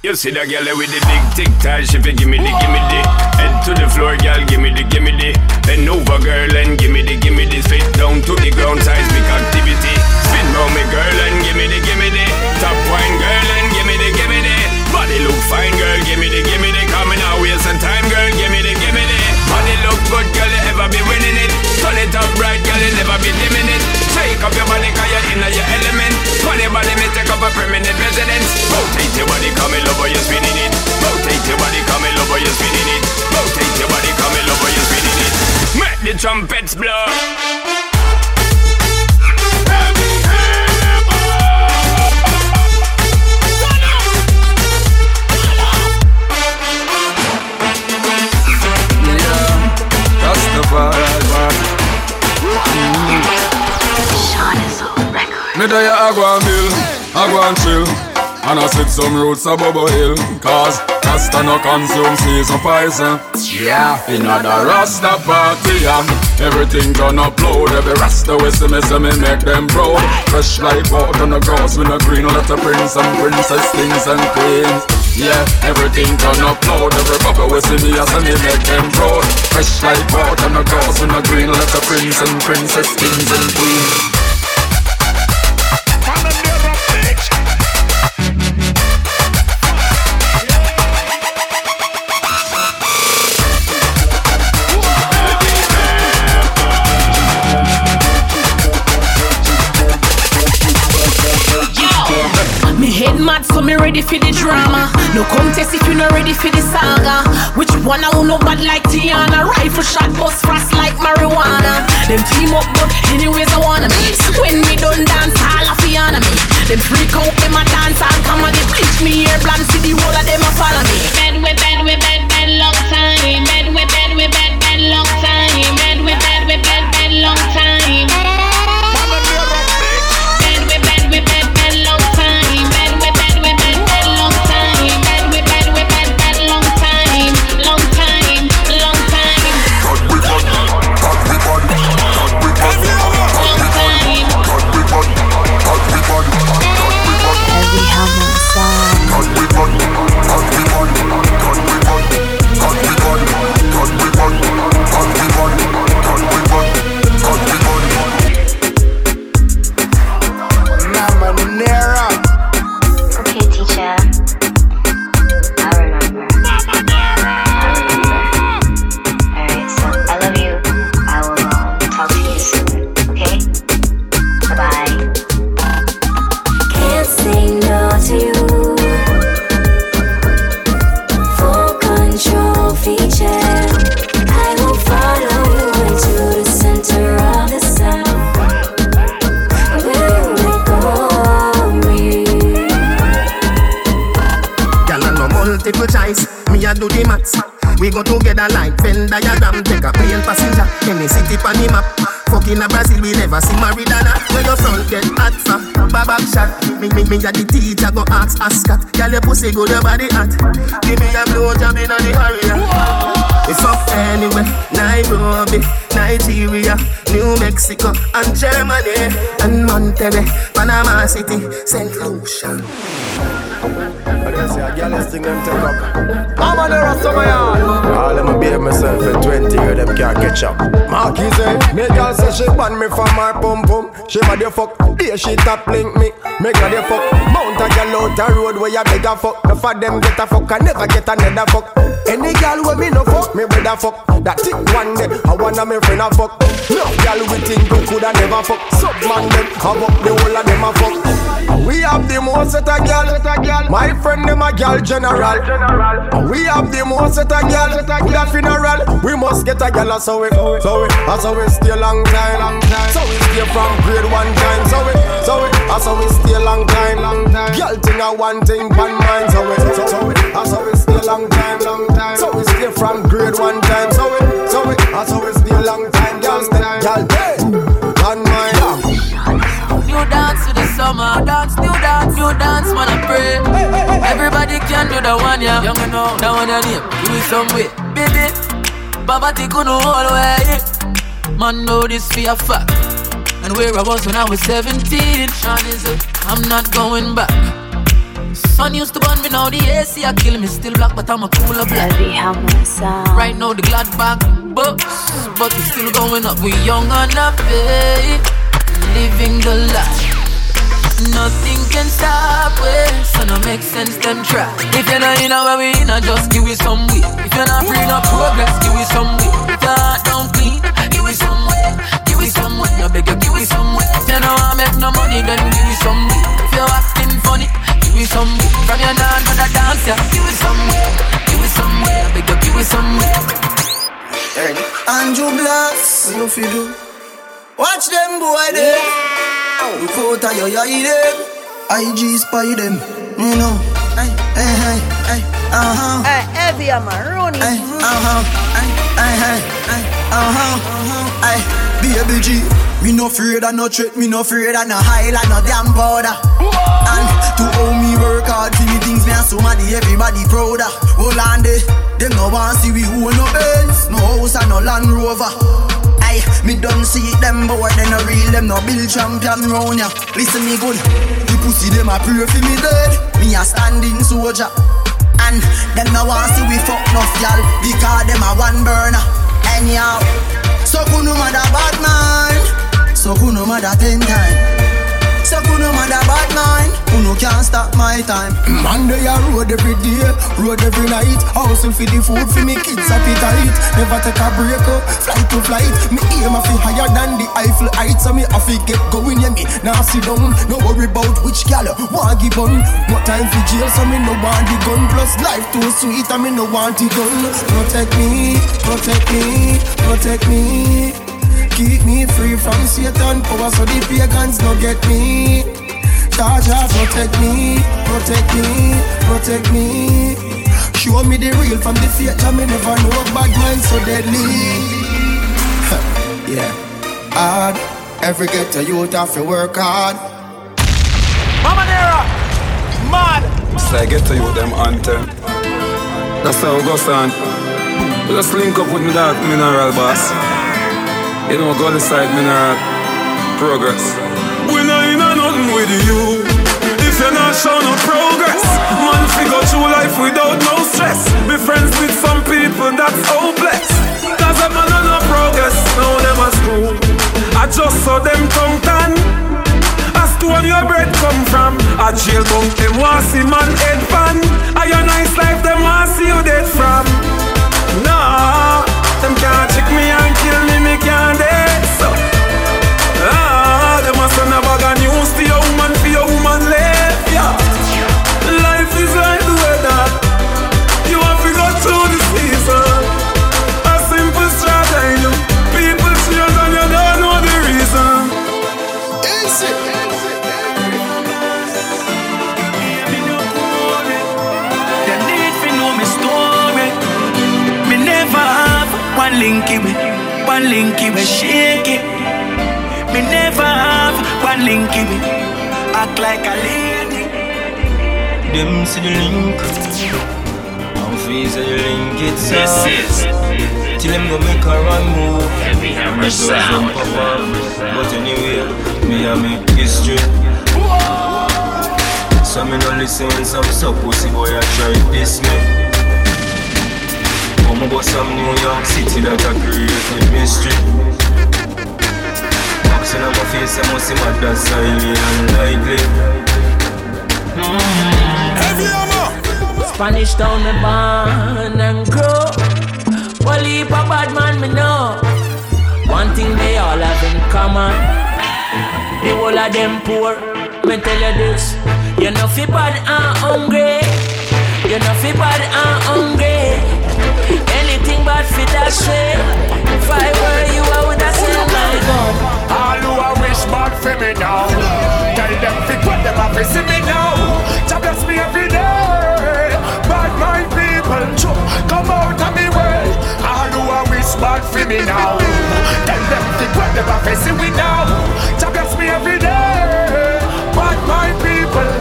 You see that girl with the big tic tac, she fi gimme the gimme the. Head to the floor, girl, gimme the gimme the. Bend over, girl, and gimme the gimme the. Spit down to the ground, seismic activity. Spin round me, girl, and gimme the gimme the. Top wine, girl, and gimme the gimme the. Body look fine, girl, gimme the gimme the. Coming out, waste some time, girl, gimme the gimme the. Body look good, girl, you ever be winning it. Turn it up right, girl, you never be dimming it. Take up your body, cause you're in your element. Funny body, me take up a permanent residence. Rotate your body, come in. Love how you're spinning it. Rotate your body, come and love how you're spinning it. Rotate your body, come and love how you're spinning it. Make the trumpets blow. Heavy hammer. Yeah, that's the vibe, man. Sean is on record. Me die a go and mill, a go and chill. And I said some roots a Bobo Hill. Cause Rasta no consume season poison. Yeah, in other Rasta party, yeah. Everything done upload. Every Rasta we see me, see me make them proud. Fresh life out on the grass with a green. All that a prince and princess, kings and queens. Yeah, everything done upload. Every bubble we see me as and me make them proud. Fresh life out on the grass with a green. All that a prince and princess, kings and queens. Me head mad, so me ready for the drama. No contest if you not ready for the saga. Which one I will know bad like Tiana. Rifle shot bust fast like marijuana. Them team up but anyways I wanna meet. When me done dance, all of you on me. Them freak out, them a dance and come on. They pitch me here, bland see the whole of them a follow me. Bed with bed with bed, bed long time. Bed with bed with bed, bed long time. Bed with bed with bed, bed long time. Do the maths. We go together like Venn diagram. Take a plane passenger, any city pan the map. Fucking a Brazil, we never see Maridana. When your front get hot for Babak shot. Me, me, me that the teacher go ask a scat. Girl, your pussy go your body hot. Give me a blow job in the area. It's up anywhere. Nairobi, Nigeria, New Mexico, and Germany, and Monterrey, Panama City, Saint Lucia. But I say a girl is singing them take up. Mamanera Summayan. All them a behave myself for twenty years, them can't catch up. Marky say, me girl say she ban me from her pum pum. She bad the fuck, there she tap link me. Make her the fuck, mount a girl out the road where you beg a fuck. The for them get a fuck, I never get another fuck. Any girl with me no fuck, me brother fuck. That tick one day, I wanna me friend a fuck. No girl we think we coulda never fuck. Sub man them, I fuck the whole of them a fuck. We have the most set a girl. My friend them a girl general. general. We have the most set a girl. We a funeral. We must get a girl so we, so we, so we stay long time, long time. So we stay from grade one time. So we, so we, so we stay long time, long time. Girl thing a one thing, one mind. So we, so, so we, so we stay long time, long time. So we stay from grade one time. So we, so we, so we stay long time. Girl stay, girl day, one mind. New dance to the summer, dance, new dance, new dance, wanna pray. Hey, hey, hey. Everybody can do the one, yeah. Young and know that one, your name, do it some way. Baby, Baba take on the whole way. Man know this be a fact. And where I was when I was seventeen, Sean is a, I'm not going back. Sun used to burn me, now the A C I kill me. Still black, but I'm a cooler black. Heavy Hammer Sound. Right now the Gladbach bucks, but it's still going up. We young and happy. Living the life, nothing can stop us. So no make sense them try. If you're not in our way, now just give it some way. If you're not free, no progress, give it some way. If you're not down clean, give it some way. Give it some way, no bigger, give it some way. If you know I make no money, then give it some way. If you're acting funny, give it some way. From your non to the dance, yeah. Give it some way, give it some way, bigger, give it some way. Hey, Andrew Blast, you feel do. Watch them boy them. Look out at your eye them. I G spy them. You know. Hey, hey, hey, hey. Uh huh. Hey, heavy amaroni. Hey, uh huh. Hey, hey, hey, hey. Uh huh. Uh huh. Hey, baby G. Me no afraid of no threat. Me no afraid of no high like no damn powder. And to how me work hard, see me things me and somebody everybody prouder. Hold on there. Them no want see we who no Benz, no house and no Land Rover. Me don't see them boy, they no real, them no build champion round ya. Listen me good, the pussy them a pray for me dead. Me a standing soldier, and them no want see we fuck nuff y'all because them a one burner. Anyhow, so who no matter bad man, so who no matter ten times. So who no man a bad mind, who no can't stop my time. Man they a road every day, road every night. Hustle for the food for me kids appetite. Never take a break up, flight to flight. Me aim a fi higher than the Eiffel Heights. So me a fi get going, yeah me now sit down. No worry about which gal want give on. No time for jail, so me no want the gun. Plus life too sweet, I me no want the gun. Protect me, protect me, protect me. Keep me free from Satan power so the pagans don't get me. Jaja, protect me, protect me, protect me. Show me the real from the fake, I me never know bad mind so deadly. Yeah, hard. Every ghetto youth have to work hard. Mamanera, mad. It's like ghetto youth them anthem. That's how it goes on. Just link up with me dark mineral boss. You know, go inside me now. Progress. We not in a nothing with you. If you're not showing no progress, man figure through life without no stress. Be friends with some people that's hopeless. Cause I'm not no progress, now them a school. I just saw them tongue tan. As to where your bread come from. I jail bunk them want see man head pan. I your nice life them want see you dead from. Nah, them can't check me and kill me. One linky we shake it. Me never have one linky we act like a lady. Them see the link, I'm face the link itself. This is till them go make a wrong move. Heavy Hammer Sound. But anyway, me and me history. So me no listen when some so pussy boy a try diss me. I'm about some New York City that I create with mystery. Boxing on my face, I must see my dad silently and lightly. Heavy Hammer! Spanish Town, me born and grow. Well, heap a bad man, me know. One thing they all have in common. The whole of them poor. Me tell you this. You're not fi bad and hungry. You're not fi bad and hungry. Anything but fit that shit. If I were you, I would have said my God. All who I wish bad for me now. Tell them fit what them have to see me now. Jah bless me every day. But my people too, come out of me way. All who I wish bad for me now. Tell them fit what them have to see me now. Jah bless me every day. But my people.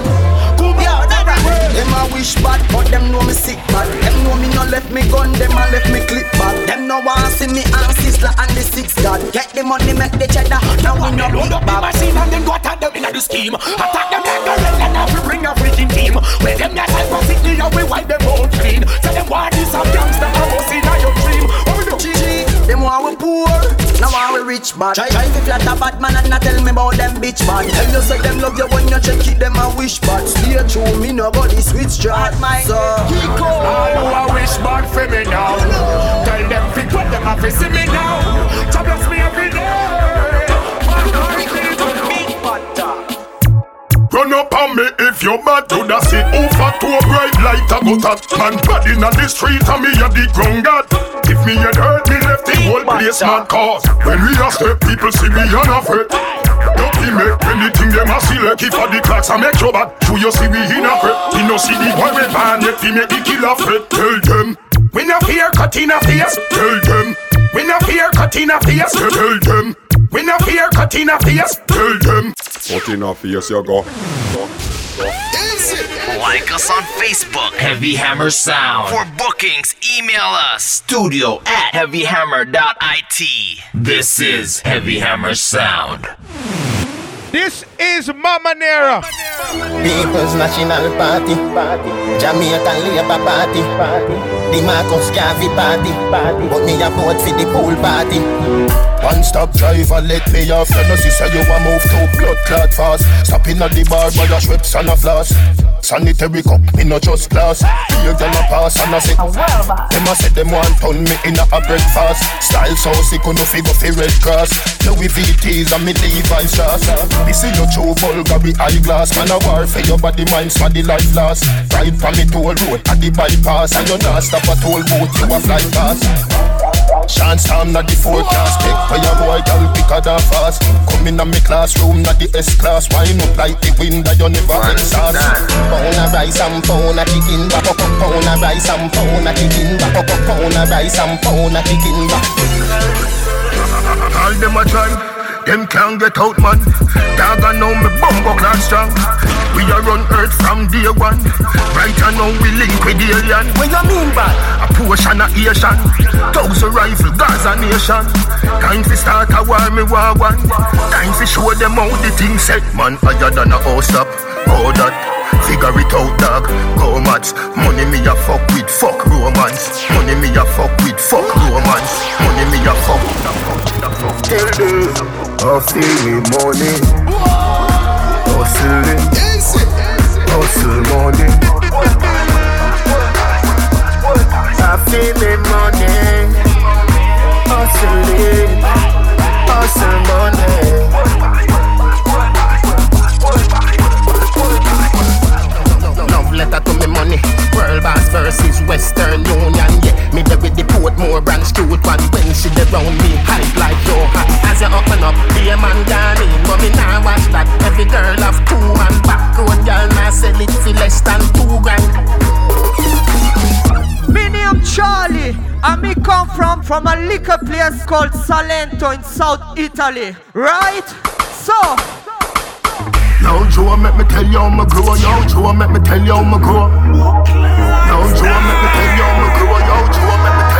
Them a wish bad, but them know me sick bad. Them know me no left me gun, them a left me clip bad. Them no want see me and sister and the six god. Get the money, make the cheddar, now we no big bad. Machine and them go attack them inna the scheme. Attack them like a red and now we bring a freaking team. With them that type of city and we wipe them all clean. So them want this a gangster, I was inna your dream. What we do? G G, them want we poor, now want we rich bad. Try to flat a bad man and not tell me about them bitch bad. Tell you say them love you when you check it, them a wish bad. Stay true, me no go this. Switch job, my son. All who I wish bad for me now. Tell them fit what them have to see me now. To bless me every day. Run up on me if you're bad. To the sit over to a bright light. I got that man bad in the street and me at the ground guard. If me had hurt me left the whole place mad cause. When we are step people see me unafraid. Don't be make anything them a select. If for the clocks I make you bad. Do you see me in a prep? You know see the boy with band. If he make the killer fret. Tell them we no fear cut in a face. Tell them we no fear cut in a face. Tell them we no fear cut in a face. Tell them cut in a face you go. Like us on Facebook, Heavy Hammer Sound. For bookings, email us studio at heavy hammer dot I T. This is Heavy Hammer Sound. This is Mamanera. People's National Party, party. Jamaican Labour Party, party. The Marcus Garvey Party, party. But me a vote for the pool party. One stop driver, let me off. You know she say you a move to blood clot fast. Stop in at the bar, buy a Schweppes and a flask. Sanitary cup, me no just glass. You gonna pass and I say them a say them want turn me in a breakfast. Style so sick, no figure fi red cross. Louis V Ts and me Levi's shoes. Me see you true vulgar with eyeglass. Man a war for your body, mind, smaddy life last. Ride from me toll road at the bypass, and you not stop at toll booth, you a fly past. Chance time not the forecast. Pick for your boy, girl, pick her that fast. Come in on my classroom, not the S-class. Wine up like the wind that you never exhaust. Pound a rice and pound a chicken back up. Pound a rice and pound a chicken back up. Pound a rice and pound a chicken back up. All them a try, them can't get out, man. Dog I know me bumbo class strong. We are on earth from day one. Right I know we link with the alien. What you mean by? A portion of Asian. Thousand rifle Gaza nation. Time to start a war, me war one. Time to show them how the thing set, man. Higher than a house up, all that. Figure it out, dog, go mats. Money me a fuck with, fuck romance. Money me a fuck with, fuck romance. Money me a fuck, till this, I'll see me money. Hustle it, hustle money. I feel me money. Hustle it, hustle money. Love letter to me money. World Boss versus Western Union. Yeah, me there with the Portmore branch cute one. When she there round me, hype like your hat. As you open up, be a man gone in. But me now watch that. Every girl have two man back road. Y'all now sell it for less than two grand. Me name Charlie, and me come from from a liquor place called Salento in South Italy. Right? So now Joe, make me tell you how me grow. Now Joe, make me tell you how me grow. Now Joe, make me tell you how me grow. Now Joe, make me tell you how me grow.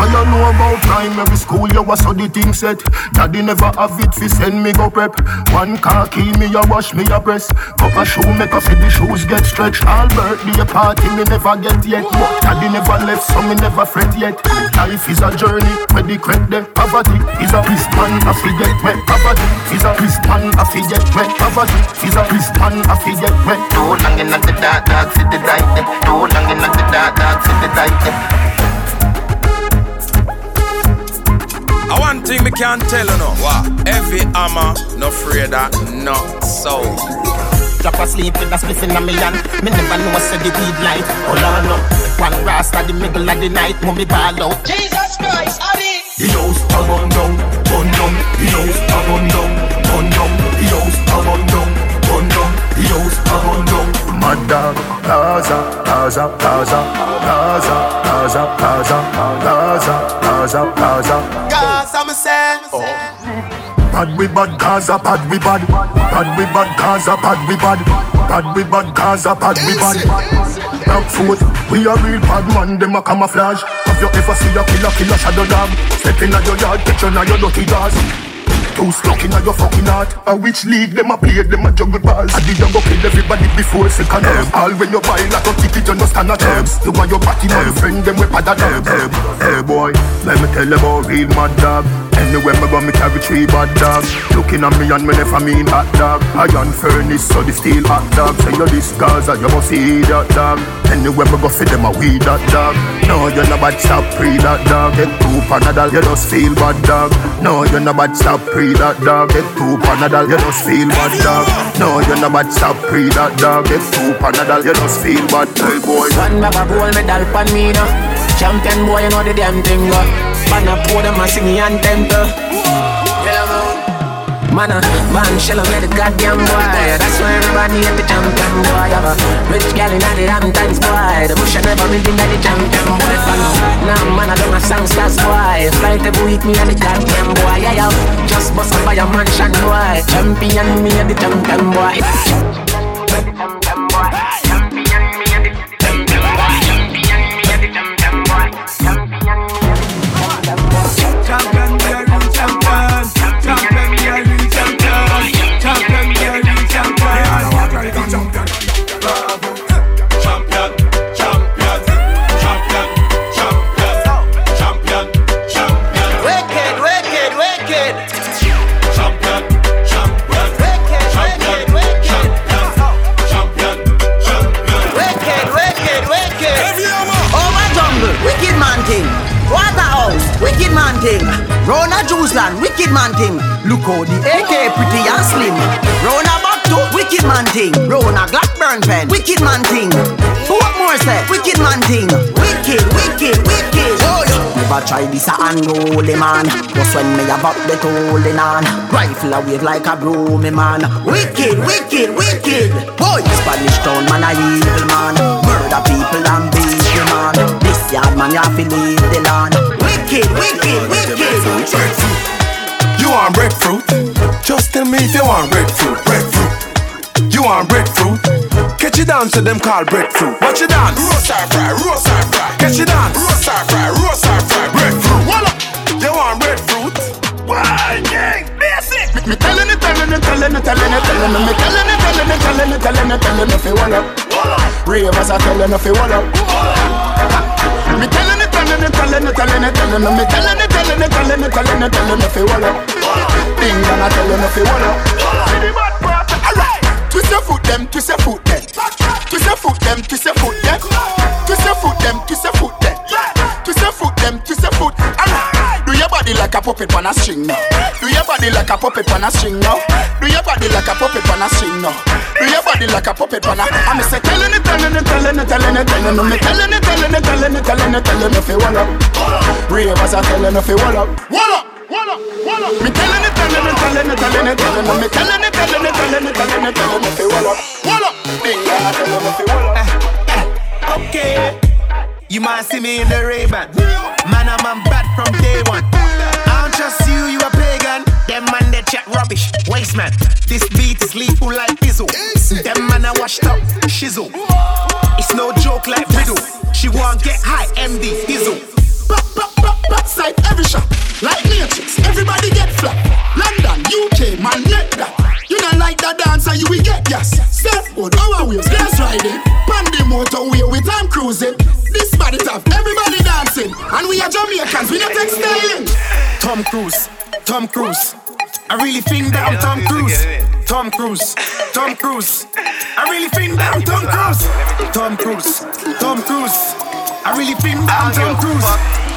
What you know about primary school? You was how the thing set. Daddy never have it fi send me go prep. One car key me a wash me a press. Cup a shoe make a fit the shoes get stretched. All birthday party me never get yet. But daddy never left so me never fret yet. Life is a journey where the crack them poverty is a Christian a forget where poverty is a Christian a forget where poverty is a Christian a forget where. Too long in the dark dark city light. Too long in the dark dark city light. I one thing me can't tell you no. Wow. Heavy hammer, no afraid of no soul. Drop asleep with a spliff in a million. Me never know I said the weed life. Hold on up, one rasta the middle of the night. Mommy ball out. Jesus Christ, Adi! He knows a bun down, bun down. He knows a bun down, bun down. He knows a bun down, bun down. He knows a bun down. Madam, Gaza, Gaza, Gaza, Gaza, Gaza, Gaza, Gaza, Gaza, Gaza. Oh. Bad we bad Gaza, bad we bad. Bad we bad Gaza, bad we bad. Bad we bad Gaza, bad we bad. Back foot, we a real bad man, dem a camouflage. Have you ever seen a killer killer shadow dog? Step in a your yard, catch on a your dirty jaws. Too stuck in a your fucking heart. A which league dem a play, dem a juggle balls. I did a go kill everybody before second half. All when you buy like a ticket, you no stand a chance. You want your party, my friend, dem we pad a dab. Hey boy, let me tell you about real mad dog. Anywhere me go, me carry three bad dogs. Looking at me and me never mean hot dog. Iron furnace, so the steel hot dog. Say you this Gaza, you must see that dog. Anywhere me go, feed them a weed that dog. No, you're not bad, stop pre that dog. Get two panadol, you just feel bad dog. No, you're not bad, stop pre that dog. Get two panadol, you just feel bad dog. No, you're not bad, stop pre that dog. Get two panadol, you just feel bad dog, boy. One rubber gold medal pan me now. Champion boy, you know the damn thing go. Man a pour them a sing the anthem. Man a man shell with the goddamn boy. That's why everybody at the champion boy. Have a rich gal in the Hamptons boy. The bush a never been in the champion boy. Now man a don't a song stars boy. Flight every week me at the goddamn boy. Yeah, yeah. Just bust up by a mansion boy. Champion me at the champion boy. Champion boy. Champion me at the champion boy. Champion me at the champion boy. Champion me at the champion boy. Champion. Champion, we are in champion. Champion. wicked man thing. Look how the A K pretty and slim. Round a back to wicked man thing. Round a Blackburn pen, wicked man thing. What more say? Wicked man thing. Wicked, wicked, wicked. Oh, yeah. Never try this a unruly man. Just when me about the holding on. Rifle a wave like a broomy man. Wicked, wicked, wicked. Boy, Spanish Town man a evil man. Murder people and beat the man. This yard man ya fi leave the land. Wicked, wicked, wicked. You want breadfruit? Just tell me if you want breadfruit. Breadfruit. You want breadfruit? Catch you down to them called breadfruit. Watch you down. Roast and fry, roast and fry. Catch you down. Roast and fry, roast and fry. Breadfruit. Walla. You want breadfruit? Why, gang? Basic. Me tellin' it, tellin' it, tellin' it, tellin' it, tellin' it. Me tellin' it, tellin' it, tellin' it, tellin' it, tellin' it. If you wanna, ravers are tellin' if you wanna. Me tellin' it, tellin' it, tellin' it, tellin' it, tellin' it. Me tellin' it. Tell him, tell him, tell him, tell him if he wanna. Ding and I tell him if he wanna. See the bad part. Alright. Twist your foot them, twist your foot them. Twist your foot them, twist your foot them. Twist your foot them, twist your foot them. Twist your foot them, twist your foot. Alright. Do your body like a puppet on a string now. Do your body like a puppet on a string now. Do your body like a puppet on a string now. Do your body like a puppet on a. I'm say tellin' it, tellin' it, tellin' it, tellin' it, tellin' it, tellin' it, tellin' it, tellin' it, tellin' it, tellin' if he wanna. Ravers are tellin' if you walla, walla, walla, walla. Me tellin' it, tellin' it, tellin' it, tellin' it, tellin' it. Me tellin' it, tellin' it, tellin' it, tellin' it, tellin' it. If you walla, walla, ding, I tell 'em if you walla. Okay, you might see me in the Ray-Ban. Man, I'm, I'm bad from day one. I don't trust you, you a pagan. Them man they chat rubbish, waste man. This beat is lethal like Bizzle. Them man I washed up, shizzle. It's no joke like riddle. She won't get high, M D, Dizzle. Back, back, back, backside every shot. Like matrix, everybody get flat. London, U K, man, get that. You don't like that dancer, you will get yes. Surfboard, our waves, dance riding. Pandy motorway with time cruising. This body tough, everybody dancing. And we are Jamaicans, we not textiling. Tom Cruise, Tom Cruise. I really think that I'm Tom Cruise. Tom Cruise, Tom Cruise. I really think that I'm Tom Cruise. Tom Cruise, Tom Cruise. I really think that I'm Tom Cruise.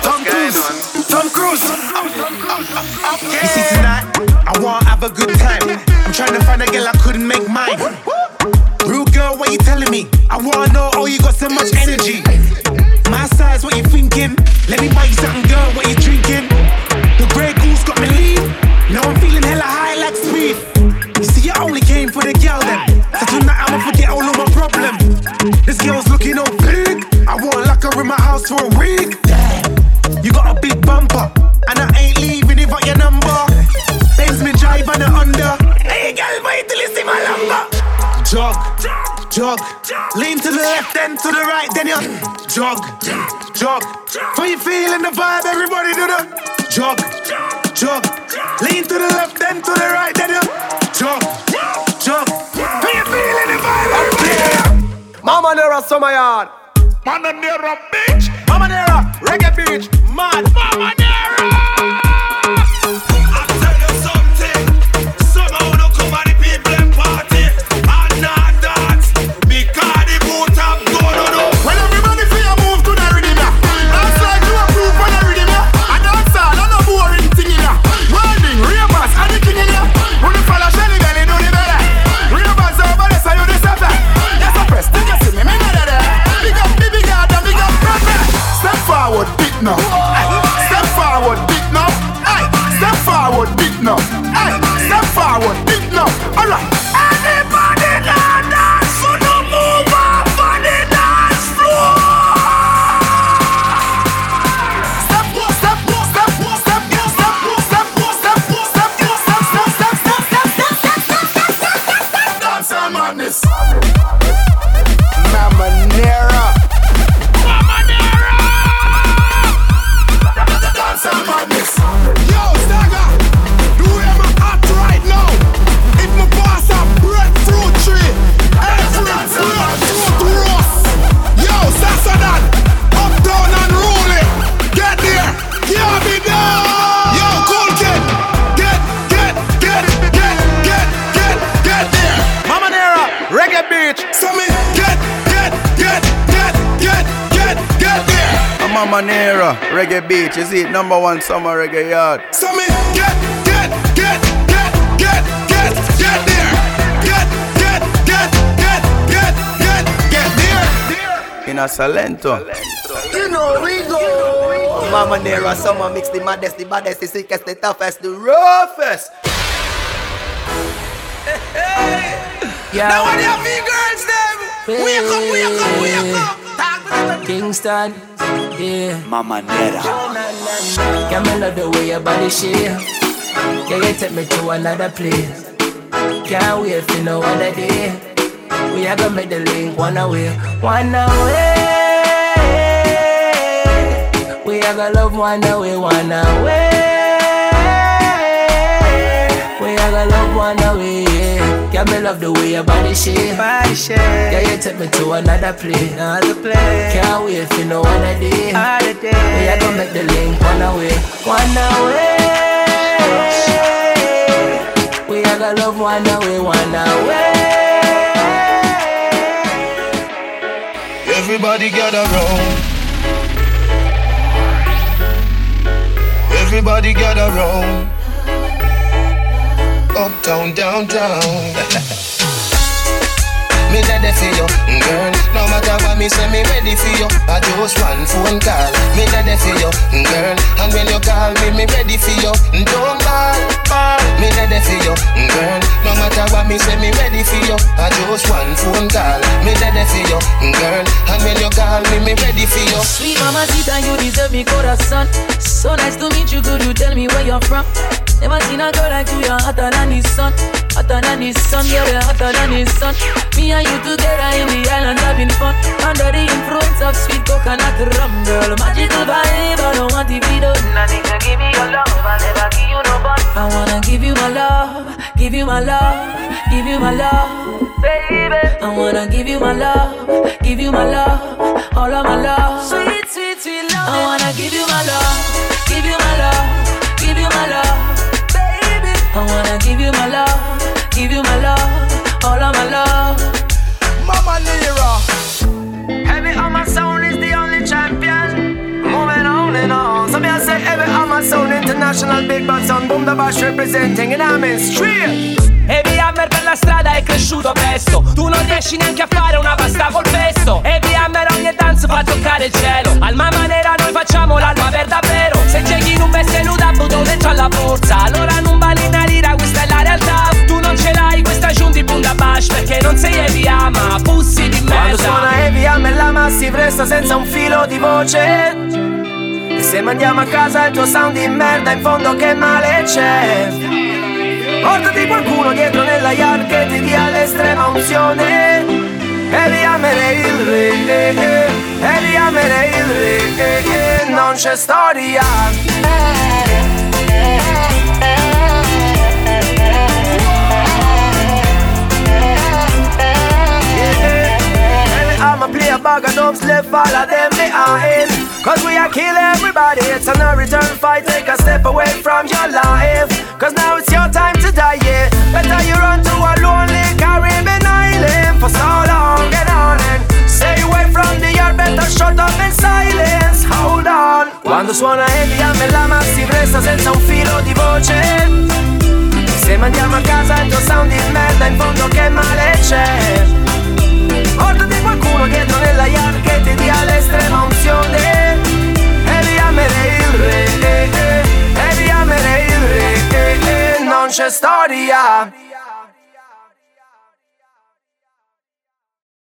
Tom Cruise, Tom Cruise. You see tonight, I wanna have a good time. I'm trying to find a girl I couldn't make mine. Real girl, what you telling me? I wanna know, oh you got so much energy. My size, what you thinking? Let me buy you something, girl, what you drinking? The Grey Goose got me lean. Now I'm feeling hella high like speed. You see, I only came for the girl then. So tonight I'ma forget all of my problem. This girl's looking all big. I won't lock her in my house for a week. Damn. You got a big bumper, and I ain't leaving without your number. Benz me drive and I'm under. Hey girl, wait till you see my lumber. Jog, jog, lean to the left, then to the right, then you jog, jog. How you feeling the vibe? Everybody do the jog, jog. Lean to the left, then to the right, then you jog, jog. How you feeling the vibe? Everybody. Mamanera summer yard. Mamanera bitch, Mamanera reggae bitch, man, Mamanera. I tell you something, somehow no come at the people and party and not dance because the boot up go no no. When everybody feel move to the rhythm, dance like you approve for the rhythm. I dance all on a boring thing in ya. Welding, ravers, and the king in ya. When you follow Shelly Belly, do the better. Ravers over the side, you the setter. Yes, I press, did you see me? Me not there. Big up. Step forward, big now. Step forward, big now. Step forward, big now. Step forward, big now. All right. Anybody that dance for the move up on the dance floor. Step, step, step, step, step, step, step, step, step, step, step, step, step, step, step, step, step, step. Dance and madness. Mamanera. Yo, Stagger, do you have my heart right now? If my boss a breadfruit tree, every breadfruit roast. Yo, Sassadan, up, down and roll it. Get there, give me down. Yo, cool kid, get, get, get, get, get, get, get there. Mamanera, reggae bitch. So me get, get, get, get, get, get, get there. Mamanera, reggae beach, is it number one summer reggae yard? So me get, get, in a Salento. You know we go. You know Mamanera, summer mix, the maddest, the baddest, the sickest, the toughest, the roughest. Yeah. Now what are you girls them? Wake up, wake up, wake up. Kingston, yeah. Mamanera. Can me love the way your body shape. Yeah, you take me to another place. Can't wait for no other day. We are gonna make the link one away, one away. We are gonna love one away, one away. We are gonna love one away. Yeah, me love the way your body shape. Yeah, you take me to another place. Another place. Can't wait for no other day. Other day. We are gonna make the link one away, one away. We are gonna love one away, one away. Everybody get around. Everybody get around. Uptown, downtown. Me ready for you, girl. No matter what me say, me ready for you. I just one phone call. Me ready for you, girl. And when you call me, me ready for you. Don't call, call. Me ready for you, girl. No matter what me say, me ready for you. I just one phone call. Me ready for you, girl. And when you call me, me ready for you. Sweet mamacita, you deserve me corazón. So nice to meet you, could you tell me where you're from? Never seen a girl like you, you're hotter than the sun. Hotter than the sun, yeah, we're hotter than the sun. Me and you together in the island having fun. Under the influence of sweet coconut rum, girl. Magical vibe, I don't want to be done. Nothing to give me your love, I'll never give you no bun. I wanna give you my love, give you my love, give you my love, baby. I wanna give you my love, give you my love, all of my love. Sweet, sweet, sweet love. I wanna give you my love, give you my love, give you my love. I wanna give you my love, give you my love, all of my love. Mamanera. Heavy Hammer Sound is the only champion. Moving on and on. So me I say Heavy Hammer Sound International Big Bad Sound. Boomdabash representing in our mainstream. Heavy Hammer per la strada è cresciuto presto. Tu non riesci neanche a fare una pasta col pesto. Heavy Hammer ogni danza fa toccare il cielo. Al Mamanera noi facciamo l'alma per davvero. Se c'è chi non veste nuda buttone c'ha la forza. Allora non vale una lira, questa è la realtà. Tu non ce l'hai, questa è giunta in Boomdabash. Perché non sei Heavy Hammer, pussi di merda. Quando suona Heavy Hammer la massa si presta senza un filo di voce. E se mandiamo a casa il tuo sound di merda, in fondo che male c'è. Portati qualcuno dietro nella yard che ti dia l'estrema unzione. Heavy Hammer è il re, Heavy Hammer è il re, non c'è storia. Heavy Hammer play a bag of dogs, left all of them behind. Cause we are kill everybody, it's a no return fight. Take a step away from your life. Cause now it's your time to die, yeah. Better you run to a lonely Caribbean island for so long and on and stay away from the yard, better shut up in silence, hold on. Quando suona Heavy Hammer la massa si presta senza un filo di voce. Se mandiamo a casa il tuo sound di merda, in fondo che male c'è. Portati qualcuno dietro nella yard che ti dia l'estrema unzione. Heavy Hammer è il re, Heavy Hammer è il re, non c'è storia.